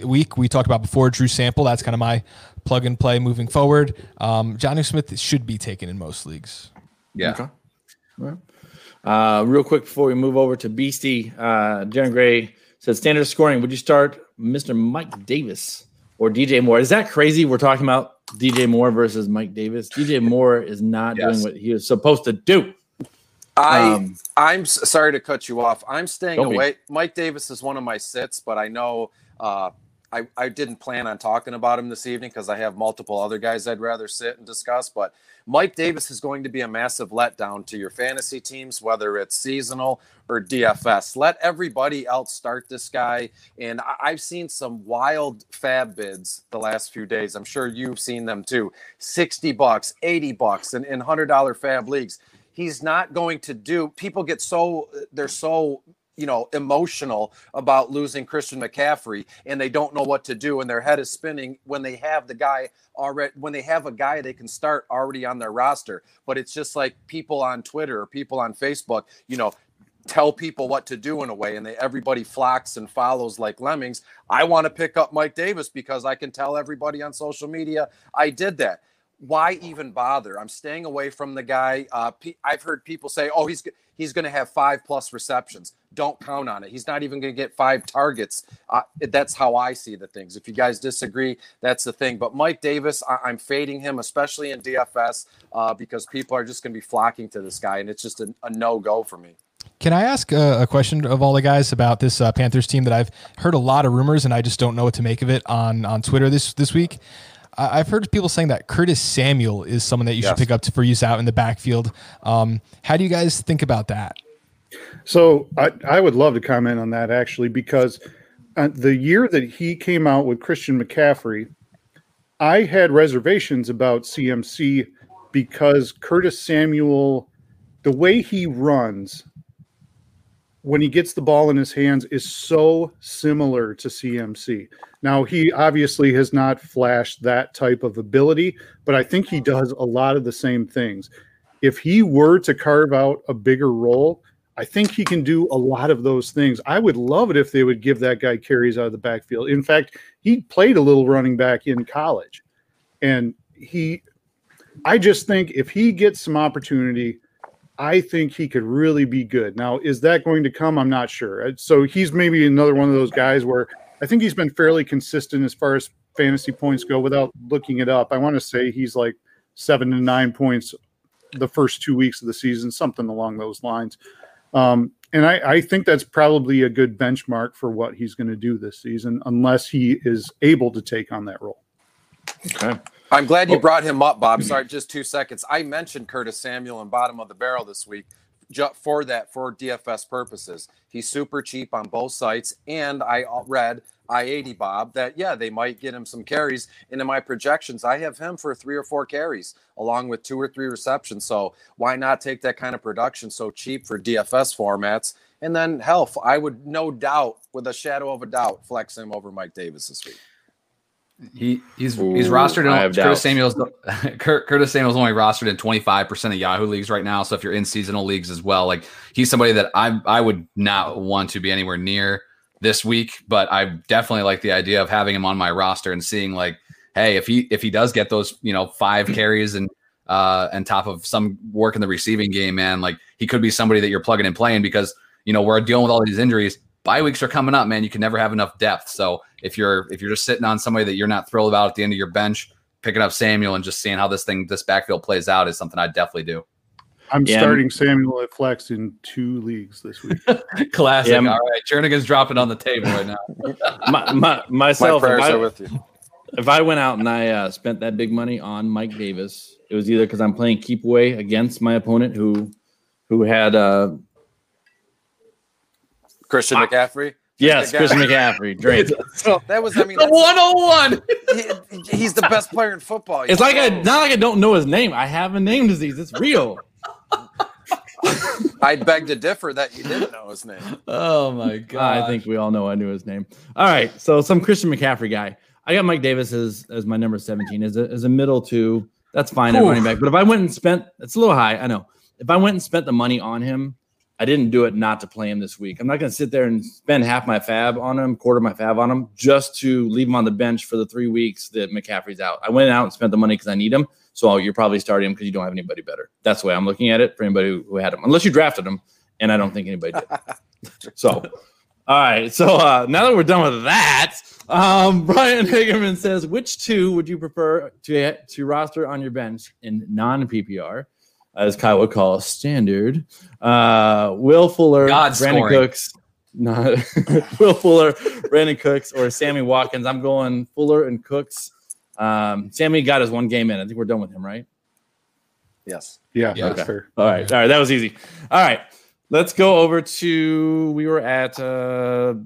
week, we talked about before, Drew Sample. That's kind of my plug and play moving forward. Jonnu Smith should be taken in most leagues. Yeah. Okay. Real quick before we move over to Beastie, Darren Gray says standard scoring. Would you start Mr. Mike Davis or DJ Moore? Is that crazy? We're talking about DJ Moore versus Mike Davis. DJ Moore is not doing what he was supposed to do. I'm sorry to cut you off. I'm staying away. Mike Davis is one of my sits, but I know I didn't plan on talking about him this evening because I have multiple other guys I'd rather sit and discuss. But Mike Davis is going to be a massive letdown to your fantasy teams, whether it's seasonal or DFS. Let everybody else start this guy. And I've seen some wild fab bids the last few days. I'm sure you've seen them too. $60, $80 in $100 fab leagues. He's not going to do – people get so – they're so – emotional about losing Christian McCaffrey and they don't know what to do and their head is spinning when they have the guy already, when they have a guy they can start already on their roster. But it's just like people on Twitter or people on Facebook, tell people what to do in a way and everybody flocks and follows like lemmings. I want to pick up Mike Davis because I can tell everybody on social media I did that. Why even bother? I'm staying away from the guy. I've heard people say, oh, he's going to have 5+ receptions. Don't count on it. He's not even going to get 5 targets. That's how I see the things. If you guys disagree, that's the thing. But Mike Davis, I'm fading him, especially in DFS, because people are just going to be flocking to this guy, and it's just a no-go for me. Can I ask a question of all the guys about this Panthers team that I've heard a lot of rumors, and I just don't know what to make of it on Twitter this week? I've heard people saying that Curtis Samuel is someone that you should pick up for use out in the backfield. How do you guys think about that? So I would love to comment on that, actually, because the year that he came out with Christian McCaffrey, I had reservations about CMC because Curtis Samuel, the way he runs when he gets the ball in his hands is so similar to CMC. Now, he obviously has not flashed that type of ability, but I think he does a lot of the same things. If he were to carve out a bigger role, I think he can do a lot of those things. I would love it if they would give that guy carries out of the backfield. In fact, he played a little running back in college. And I just think if he gets some opportunity, I think he could really be good. Now, is that going to come? I'm not sure. So he's maybe another one of those guys where I think he's been fairly consistent as far as fantasy points go without looking it up. I want to say he's like 7 to 9 points the first 2 weeks of the season, something along those lines. And I think that's probably a good benchmark for what he's going to do this season, unless he is able to take on that role. Okay. I'm glad you brought him up, Bob. Sorry, just 2 seconds. I mentioned Curtis Samuel and Bottom of the Barrel this week for DFS purposes. He's super cheap on both sites, and I read I-80, Bob, that, they might get him some carries. And in my projections, I have him for 3 or 4 carries along with 2 or 3 receptions. So why not take that kind of production so cheap for DFS formats? And then, I would no doubt, with a shadow of a doubt, flex him over Mike Davis this week. He's rostered in Curtis Samuel's only rostered in 25% of Yahoo leagues right now. So if you're in seasonal leagues as well, like he's somebody that I would not want to be anywhere near this week, but I definitely like the idea of having him on my roster and seeing like, hey, if he does get those, 5 carries and top of some work in the receiving game, man, like he could be somebody that you're plugging and playing because, we're dealing with all these injuries. Bye weeks are coming up, man. You can never have enough depth. So if you're just sitting on somebody that you're not thrilled about at the end of your bench, picking up Samuel and just seeing how this backfield plays out is something I'd definitely do. I'm starting Samuel at flex in 2 leagues this week. Classic. All right, Jernigan's dropping on the table right now. myself. My prayers are with you. If I went out and I spent that big money on Mike Davis, it was either because I'm playing keep away against my opponent who had. Christian McCaffrey? Yes, Christian McCaffrey. Drake. The 101. He's the best player in football. It's like not like I don't know his name. I have a name disease. It's real. I beg to differ that you didn't know his name. Oh, my God. I think we all know I knew his name. All right, so some Christian McCaffrey guy. I got Mike Davis as my number 17 as a middle two. That's fine at running back. But if I went and spent – it's a little high, I know. If I went and spent the money on him, I didn't do it not to play him this week. I'm not going to sit there and spend half my fab on him, quarter my fab on him, just to leave him on the bench for the 3 weeks that McCaffrey's out. I went out and spent the money because I need him. So you're probably starting him because you don't have anybody better. That's the way I'm looking at it for anybody who had him, unless you drafted him, and I don't think anybody did. So, all right. So now that we're done with that, Brian Hagerman says, which two would you prefer to roster on your bench in non-PPR? As Kyle would call a standard, Will Fuller, God Brandon scoring. Cooks, not Will Fuller, Brandon Cooks, or Sammy Watkins. I'm going Fuller and Cooks. Sammy got his one game in. I think we're done with him, right? Yes. Yeah. Okay. That's fair. All right. That was easy. All right. Let's go over to. We were at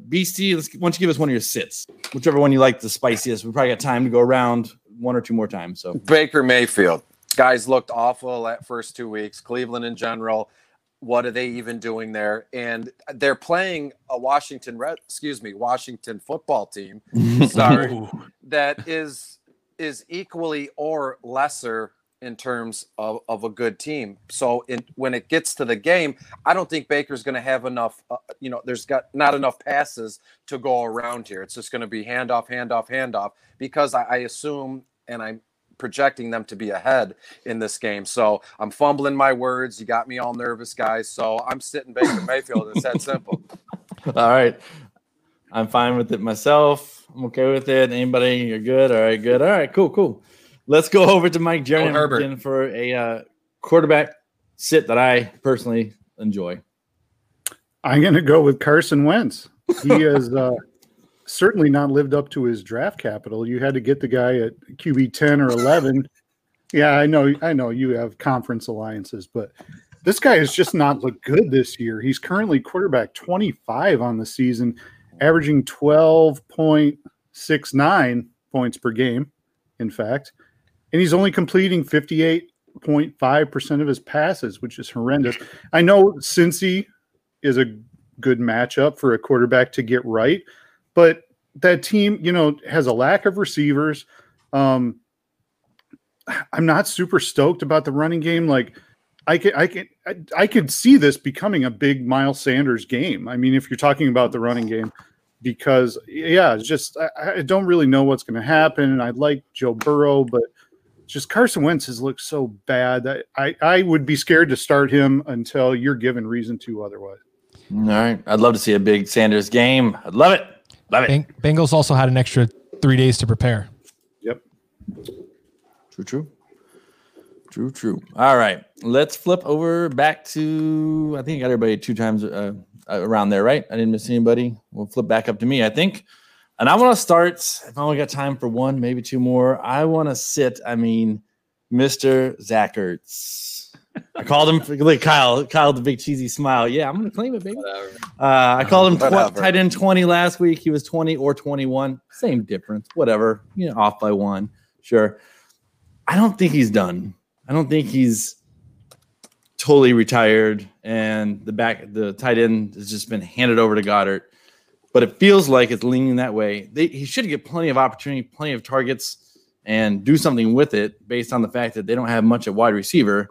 Beastie. Why don't you give us one of your sits, whichever one you like the spiciest. We probably got time to go around one or two more times. So Baker Mayfield. Guys looked awful at first 2 weeks. Cleveland in general, what are they even doing there? And they're playing a Washington football team. Sorry, that is equally or lesser in terms of a good team. So when it gets to the game, I don't think Baker's going to have enough. There's got not enough passes to go around here. It's just going to be handoff, because I assume and I'm projecting them to be ahead in this game. So I'm fumbling my words. You got me all nervous, guys. So I'm sitting Baker Mayfield. It's that simple. All right. I'm fine with it myself. I'm okay with it. Anybody? You're good? All right, good. All right, cool. Let's go over to Mike Jernigan for a quarterback sit that I personally enjoy. I'm going to go with Carson Wentz. He is certainly not lived up to his draft capital. You had to get the guy at QB 10 or 11. Yeah, I know you have conference alliances, but this guy has just not looked good this year. He's currently quarterback 25 on the season, averaging 12.69 points per game, in fact. And he's only completing 58.5% of his passes, which is horrendous. I know Cincy is a good matchup for a quarterback to get right, but that team, has a lack of receivers. I'm not super stoked about the running game. Like, I could see this becoming a big Miles Sanders game. I mean, if you're talking about the running game, because it's just I don't really know what's going to happen. And I like Joe Burrow, but just Carson Wentz has looked so bad that I would be scared to start him until you're given reason to otherwise. All right, I'd love to see a big Sanders game. I'd love it. Bengals also had an extra 3 days to prepare. Yep. True. All right. Let's flip over back to, I think I got everybody two times around there, right? I didn't miss anybody. We'll flip back up to me, I think. And I want to start, if I only got time for one, maybe two more, I want to sit, Mr. Zach Ertz. I called him, like Kyle, the big cheesy smile. Yeah, I'm going to claim it, baby. I called him tight end 20 last week. He was 20 or 21. Same difference, whatever. Off by one. Sure. I don't think he's done. I don't think he's totally retired. And the tight end has just been handed over to Goddard. But it feels like it's leaning that way. He should get plenty of opportunity, plenty of targets, and do something with it based on the fact that they don't have much at wide receiver.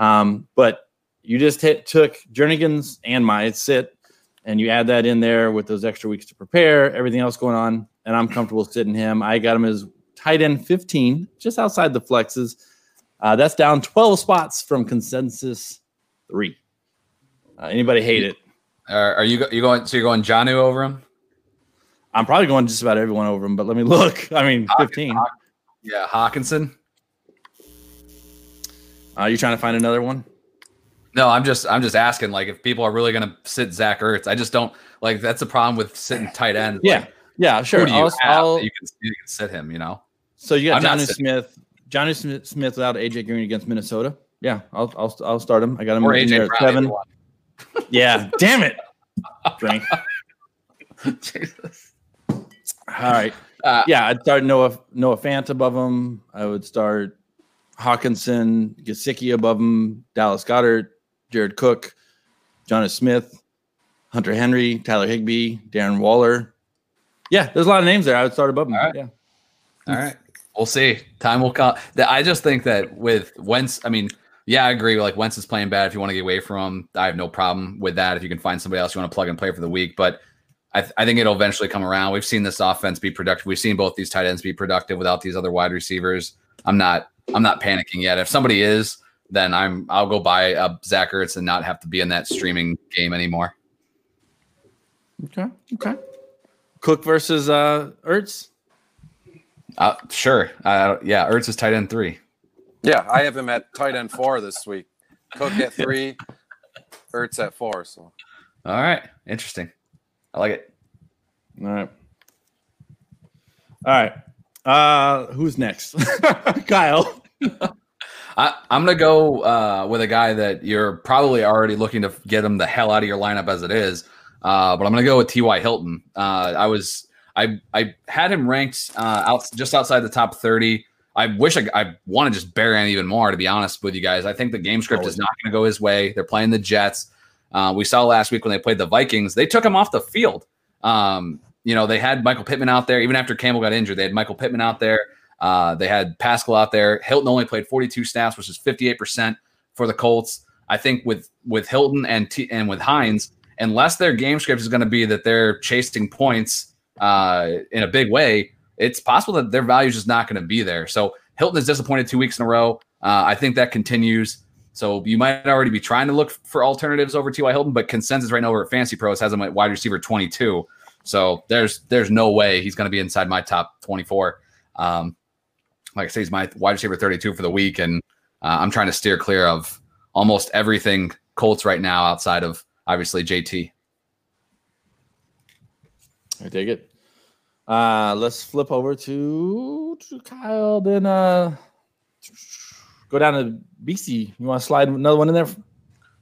But you just took Jernigan's and my sit, and you add that in there with those extra weeks to prepare, everything else going on, and I'm comfortable sitting him. I got him as tight end 15, just outside the flexes. That's down 12 spots from consensus 3. Anybody hate it? Are you going? So you're going Jonnu over him? I'm probably going just about everyone over him, but let me look. 15. Hawkinson. Are you trying to find another one? No, I'm just asking. Like, if people are really going to sit Zach Ertz, I just don't like. That's the problem with sitting tight end. Yeah, like, yeah, sure. You can sit him. So you got Johnny Smith without AJ Green against Minnesota. Yeah, I'll start him. I got him or AJ Brown, 7. Yeah, damn it, drink. Jesus. All right. I'd start Noah Fant above him. I would start Hawkinson, Gesicki above him, Dallas Goedert, Jared Cook, Jonas Smith, Hunter Henry, Tyler Higbee, Darren Waller. Yeah, there's a lot of names there. I would start above them. All right. Yeah. All right. We'll see. Time will come. I just think that with Wentz, I mean, yeah, I agree. Like, Wentz is playing bad. If you want to get away from him, I have no problem with that. If you can find somebody else you want to plug and play for the week. But I think it'll eventually come around. We've seen this offense be productive. We've seen both these tight ends be productive without these other wide receivers. I'm not panicking yet. If somebody is, then I'll go buy Zach Ertz and not have to be in that streaming game anymore. Okay. Cook versus Ertz. Sure. Yeah, Ertz is tight end 3. Yeah, I have him at tight end 4 this week. Cook at 3, Ertz at 4. So, all right, interesting. I like it. All right. Who's next? Kyle. I'm going to go with a guy that you're probably already looking to get him the hell out of your lineup as it is. But I'm going to go with T.Y. Hilton. I had him ranked out just outside the top 30. I wish I want to just bear him even more, to be honest with you guys. I think the game script is not going to go his way. They're playing the Jets. We saw last week when they played the Vikings, they took him off the field. They had Michael Pittman out there. Even after Campbell got injured, they had Michael Pittman out there. They had Pascal out there. Hilton only played 42 snaps, which is 58% for the Colts. I think with Hilton and with Hines, unless their game script is going to be that they're chasing points in a big way, it's possible that their value is just not going to be there. So Hilton is disappointed 2 weeks in a row. I think that continues. So you might already be trying to look for alternatives over T.Y. Hilton, but consensus right now over at Fantasy Pros has him at wide receiver 22. So there's no way he's going to be inside my top 24. Like I say, he's my wide receiver 32 for the week, and I'm trying to steer clear of almost everything Colts right now outside of, obviously, JT. I take it. Let's flip over to Kyle, then go down to BC. You want to slide another one in there?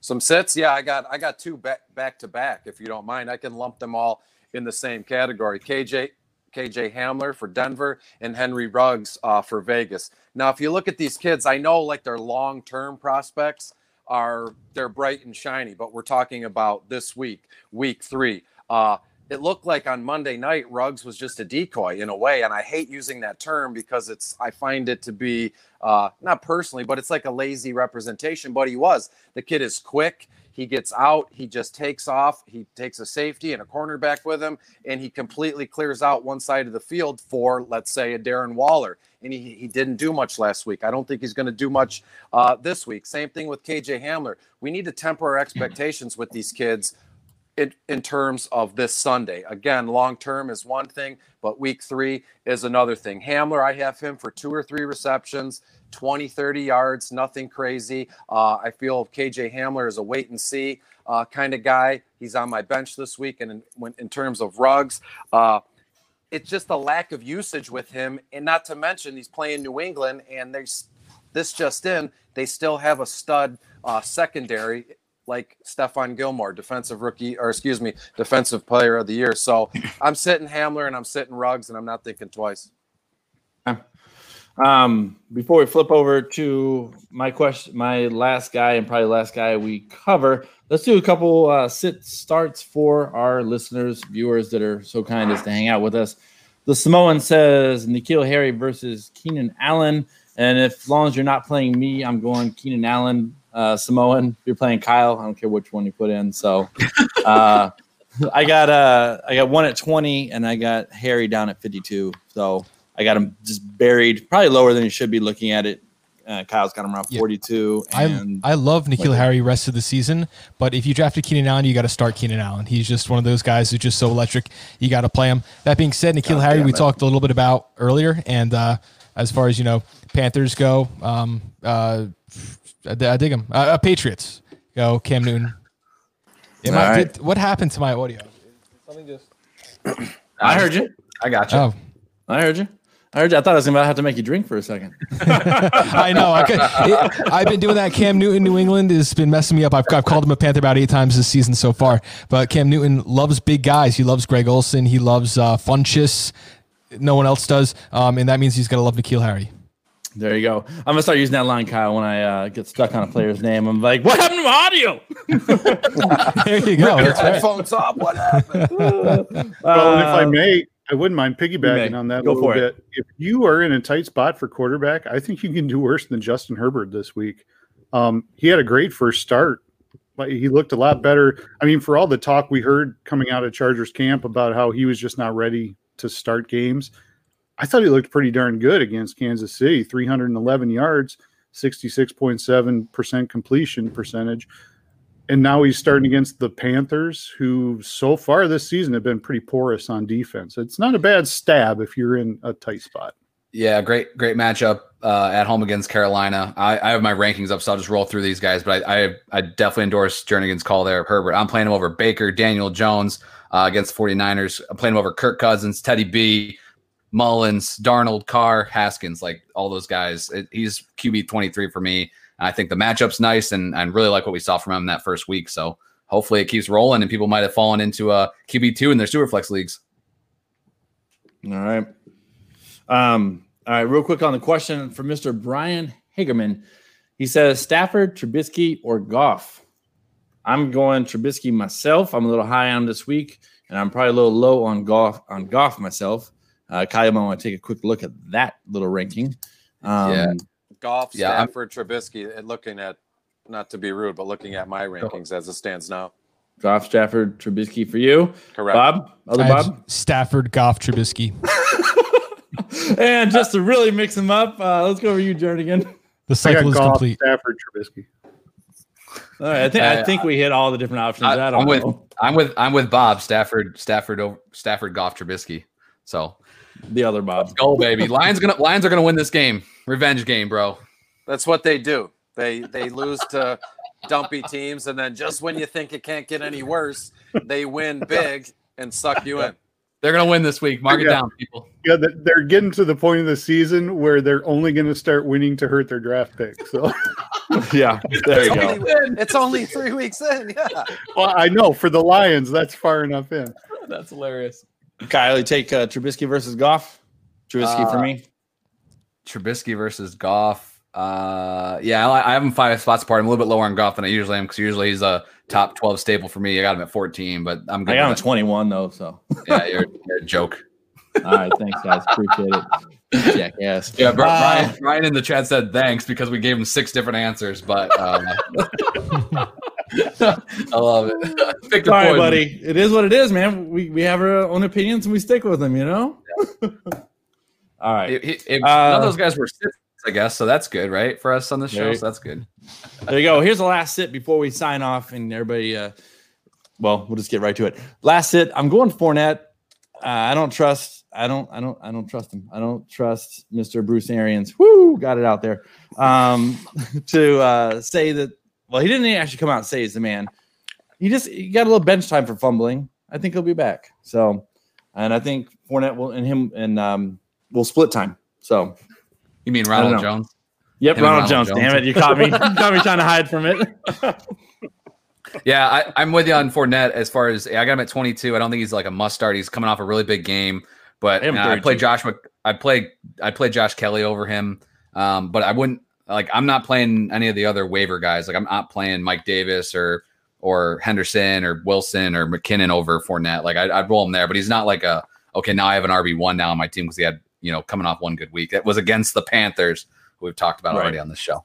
Some sits? Yeah, I got two back to back, if you don't mind. I can lump them all in the same category. KJ Hamler for Denver and Henry Ruggs for Vegas. Now, if you look at these kids, I know like their long-term prospects they're bright and shiny, but we're talking about this week 3. It looked like on Monday night, Ruggs was just a decoy in a way. And I hate using that term because I find it to be not personally, but it's like a lazy representation, but he was. The kid is quick. He gets out. He just takes off. He takes a safety and a cornerback with him. And he completely clears out one side of the field for, let's say, a Darren Waller. And he didn't do much last week. I don't think he's going to do much this week. Same thing with KJ Hamler. We need to temper our expectations with these kids in terms of this Sunday. Again, long-term is one thing, but week 3 is another thing. Hamler, I have him for 2 or 3 receptions, 20, 30 yards, nothing crazy. I feel KJ Hamler is a wait-and-see kind of guy. He's on my bench this week. And in terms of Ruggs, it's just a lack of usage with him. And not to mention he's playing New England, and this just in, they still have a stud secondary like Stephon Gilmore, defensive player of the year. So I'm sitting Hamler and I'm sitting Ruggs, and I'm not thinking twice. Before we flip over to my last guy and probably last guy we cover, let's do a couple sit starts for our listeners, viewers that are so kind as to hang out with us. The Samoan says N'Keal Harry versus Keenan Allen. And as long as you're not playing me, I'm going Keenan Allen. Samoan, you're playing Kyle. I don't care which one you put in. So I got one at 20, and I got Harry down at 52. So I got him just buried, probably lower than he should be looking at it. Kyle's got him around 42. I love N'Keal Harry rest of the season, but if you drafted Keenan Allen, you got to start Keenan Allen. He's just one of those guys who's just so electric. You got to play him. That being said, N'Keal Harry, we talked a little bit about earlier, and as far as, Panthers go, I dig him. Patriots go Cam Newton. What happened to my audio? Something just. I heard you. I got you. Oh. I heard you. I thought I was going to have to make you drink for a second. I know. I've been doing that. Cam Newton, New England, has been messing me up. I've called him a Panther about 8 times this season so far. But Cam Newton loves big guys. He loves Greg Olsen. He loves Funchess. No one else does. And that means he's going to love N'Keal Harry. There you go. I'm going to start using that line, Kyle, when I get stuck on a player's name. I'm like, what happened to audio? There you go. That's right. Phone's off. What happened? Well, if I may, I wouldn't mind piggybacking on that a little bit. If you are in a tight spot for quarterback, I think you can do worse than Justin Herbert this week. He had a great first start. But he looked a lot better. I mean, for all the talk we heard coming out of Chargers camp about how he was just not ready to start games, I thought he looked pretty darn good against Kansas City. 311 yards, 66.7% completion percentage. And now he's starting against the Panthers, who so far this season have been pretty porous on defense. It's not a bad stab if you're in a tight spot. Yeah, great matchup at home against Carolina. I have my rankings up, so I'll just roll through these guys. But I definitely endorse Jernigan's call there of Herbert. I'm playing him over Baker, Daniel Jones against the 49ers. I'm playing him over Kirk Cousins, Teddy B, Mullins, Darnold, Carr, Haskins, like all those guys. He's QB 23 for me. I think the matchup's nice, and I really like what we saw from him that first week. So hopefully it keeps rolling, and people might have fallen into QB2 in their Superflex leagues. All right. All right, real quick on the question from Mr. Brian Hagerman. He says, Stafford, Trubisky, or Goff? I'm going Trubisky myself. I'm a little high on this week, and I'm probably a little low on Goff myself. Kyle might want to take a quick look at that little ranking. Goff, Stafford, Trubisky, and looking at, not to be rude, but looking at my rankings as it stands now. Goff, Stafford, Trubisky for you. Correct. Bob? Bob? Stafford, Goff, Trubisky. And just to really mix them up, let's go over you, Jernigan. The cycle is complete. Stafford, Trubisky. All right, I think we hit all the different options. I'm with Bob Stafford, Goff, Trubisky. So the other Bob, let's go baby. Lions are gonna win this game. Revenge game, bro. That's what they do. They lose to dumpy teams, and then just when you think it can't get any worse, they win big and suck you in. They're going to win this week. Mark it down, people. Yeah, they're getting to the point of the season where they're only going to start winning to hurt their draft pick. So, yeah, there you go. It's only 3 weeks in. Yeah. Well, I know. For the Lions, that's far enough in. That's hilarious. Kyle, you take Trubisky versus Goff? Trubisky for me. Trubisky versus Goff. I have him 5 spots apart. I'm a little bit lower on Goff than I usually am because usually he's a top 12 staple for me. I got him at 14, but I'm good. I got him at 21 though, so yeah, you're a joke. All right, thanks guys, appreciate it. Jackass. Yeah, Brian in the chat said thanks because we gave him 6 different answers, but I love it. Pick All right, buddy. It is what it is, man. We have our own opinions and we stick with them, you know. Yeah. All right, none of those guys were sitting. I guess. So that's good, right? For us on the show. So that's good. There you go. Here's the last sit before we sign off and everybody, we'll just get right to it. Last sit. I'm going Fournette. I don't trust him. I don't trust Mr. Bruce Arians. Woo, got it out there. To say that, well, he didn't actually come out and say he's the man. He got a little bench time for fumbling. I think he'll be back. So, and I think Fournette will, and him and will split time. So, you mean Ronald Jones? Yep, Ronald Jones. Damn it, you caught me. You caught me trying to hide from it. Yeah, I'm with you on Fournette as far as I got him at 22. I don't think he's like a must start. He's coming off a really big game, but I play Josh Kelly over him. But I wouldn't like. I'm not playing any of the other waiver guys. Like I'm not playing Mike Davis or Henderson or Wilson or McKinnon over Fournette. Like I'd roll him there, but he's not like a okay. Now I have an RB1 now on my team because he had. Coming off one good week. That was against the Panthers, who we've talked about already on this show.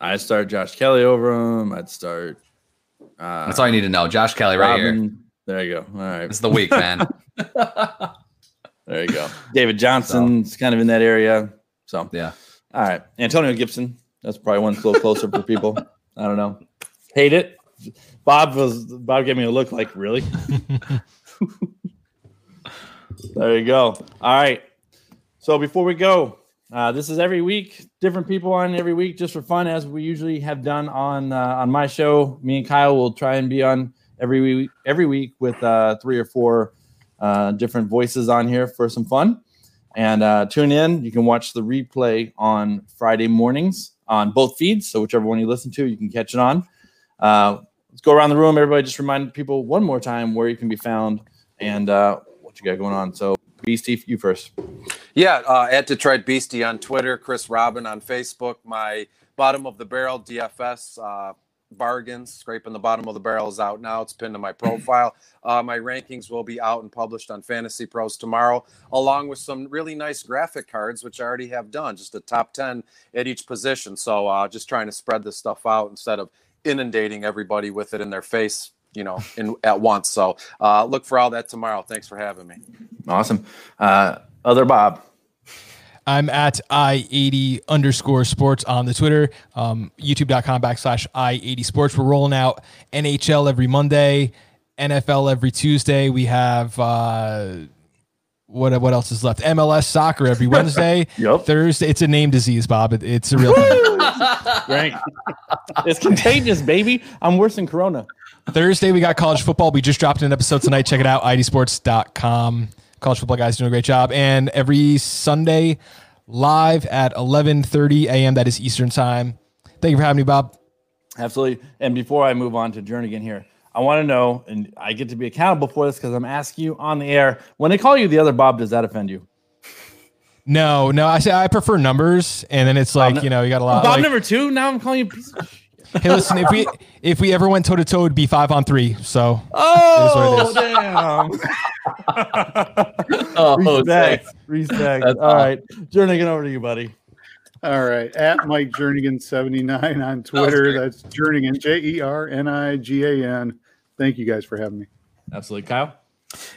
I'd start Josh Kelly over him. I'd start... that's all you need to know. Josh Kelly right here. There you go. All right. It's the week, man. There you go. David Johnson's kind of in that area. So, yeah. All right. Antonio Gibson. That's probably one slow closer for people. I don't know. Hate it. Bob gave me a look like, really? There you go. All right. So before we go, this is every week, different people on every week, just for fun, as we usually have done on my show. Me and Kyle will try and be on every week with 3 or 4 different voices on here for some fun. And tune in. You can watch the replay on Friday mornings on both feeds. So whichever one you listen to, you can catch it on. Let's go around the room. Everybody just remind people one more time where you can be found and what you got going on. So Beastie, you first. Yeah, at Detroit Beastie on Twitter, Chris Robin on Facebook, my Bottom of the Barrel DFS bargains, scraping the bottom of the barrel is out now. It's pinned to my profile. My rankings will be out and published on Fantasy Pros tomorrow, along with some really nice graphic cards, which I already have done, just a top 10 at each position. So just trying to spread this stuff out instead of inundating everybody with it in their face, you know, at once. So look for all that tomorrow. Thanks for having me. Awesome. Other Bob. I'm at I-80_sports on the Twitter, youtube.com/I-80 sports. We're rolling out NHL every Monday, NFL every Tuesday. We have, what else is left? MLS soccer every Wednesday. Yep. Thursday. It's a name disease, Bob. It's a real thing. Right. It's contagious, baby. I'm worse than Corona. Thursday, we got college football. We just dropped an episode tonight. Check it out, idsports.com. College football guys doing a great job. And every Sunday live at 11:30 a.m. That is Eastern time. Thank you for having me, Bob. Absolutely. And before I move on to Jernigan here, I want to know, and I get to be accountable for this because I'm asking you on the air, when they call you the other Bob, does that offend you? No. I say I prefer numbers. And then it's like, you know, you got a lot. Bob like, number two. Now I'm calling you. Hey, listen, if we ever went toe-to-toe, it'd be 5-on-3. So damn. Respect. All right. Jernigan, over to you, buddy. All right. At Mike Jernigan 79 on Twitter. That's Jernigan, Jernigan. Thank you guys for having me. Absolutely. Kyle?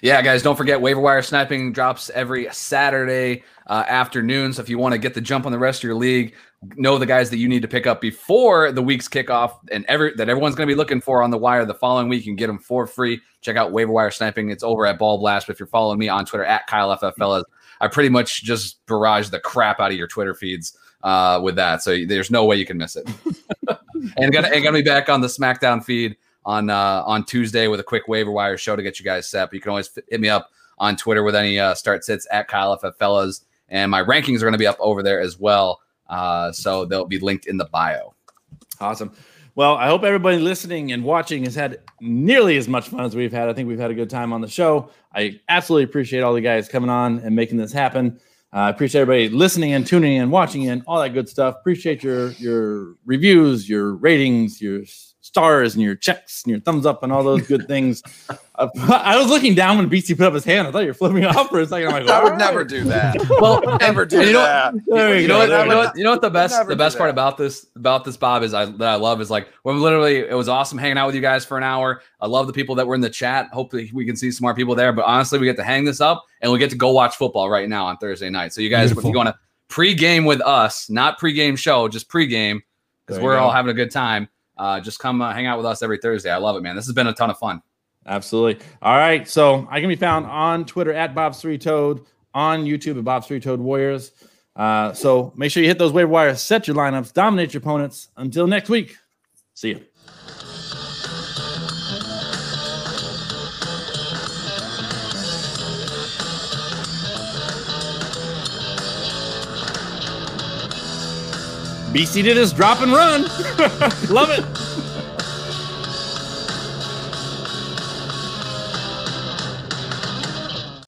Yeah, guys, don't forget waiver wire sniping drops every Saturday afternoon. So if you want to get the jump on the rest of your league, know the guys that you need to pick up before the week's kickoff and that everyone's going to be looking for on the wire the following week. You can get them for free. Check out waiver wire sniping. It's over at Ball Blast. But if you're following me on Twitter at KyleFFellas, I pretty much just barrage the crap out of your Twitter feeds with that. So there's no way you can miss it. And I'm gonna be back on the SmackDown feed on Tuesday with a quick waiver wire show to get you guys set. But you can always hit me up on Twitter with any start sits at KyleFFellas, and my rankings are going to be up over there as well. So they'll be linked in the bio. Awesome. Well, I hope everybody listening and watching has had nearly as much fun as we've had. I think we've had a good time on the show. I absolutely appreciate all the guys coming on and making this happen. I appreciate everybody listening and tuning in, watching in, all that good stuff. Appreciate your reviews, your ratings, your stars and your checks and your thumbs up and all those good things. I was looking down when BC put up his hand. I thought you were flipping off for a second. I'm like, I would never do that. Well, never do that. You know what? The best part about this, Bob, is that I love is like when literally it was awesome hanging out with you guys for an hour. I love the people that were in the chat. Hopefully we can see some more people there. But honestly, we get to hang this up and we get to go watch football right now on Thursday night. So you guys, if you want to pregame with us, not pregame show, just pregame because we're all having a good time. Just come hang out with us every Thursday. I love it, man. This has been a ton of fun. Absolutely. All right. So I can be found on Twitter at Bob's Three Toad, on YouTube at Bob's Three Toad Warriors. So make sure you hit those waiver wires, set your lineups, dominate your opponents. Until next week. See you. BC did his drop and run. Love it.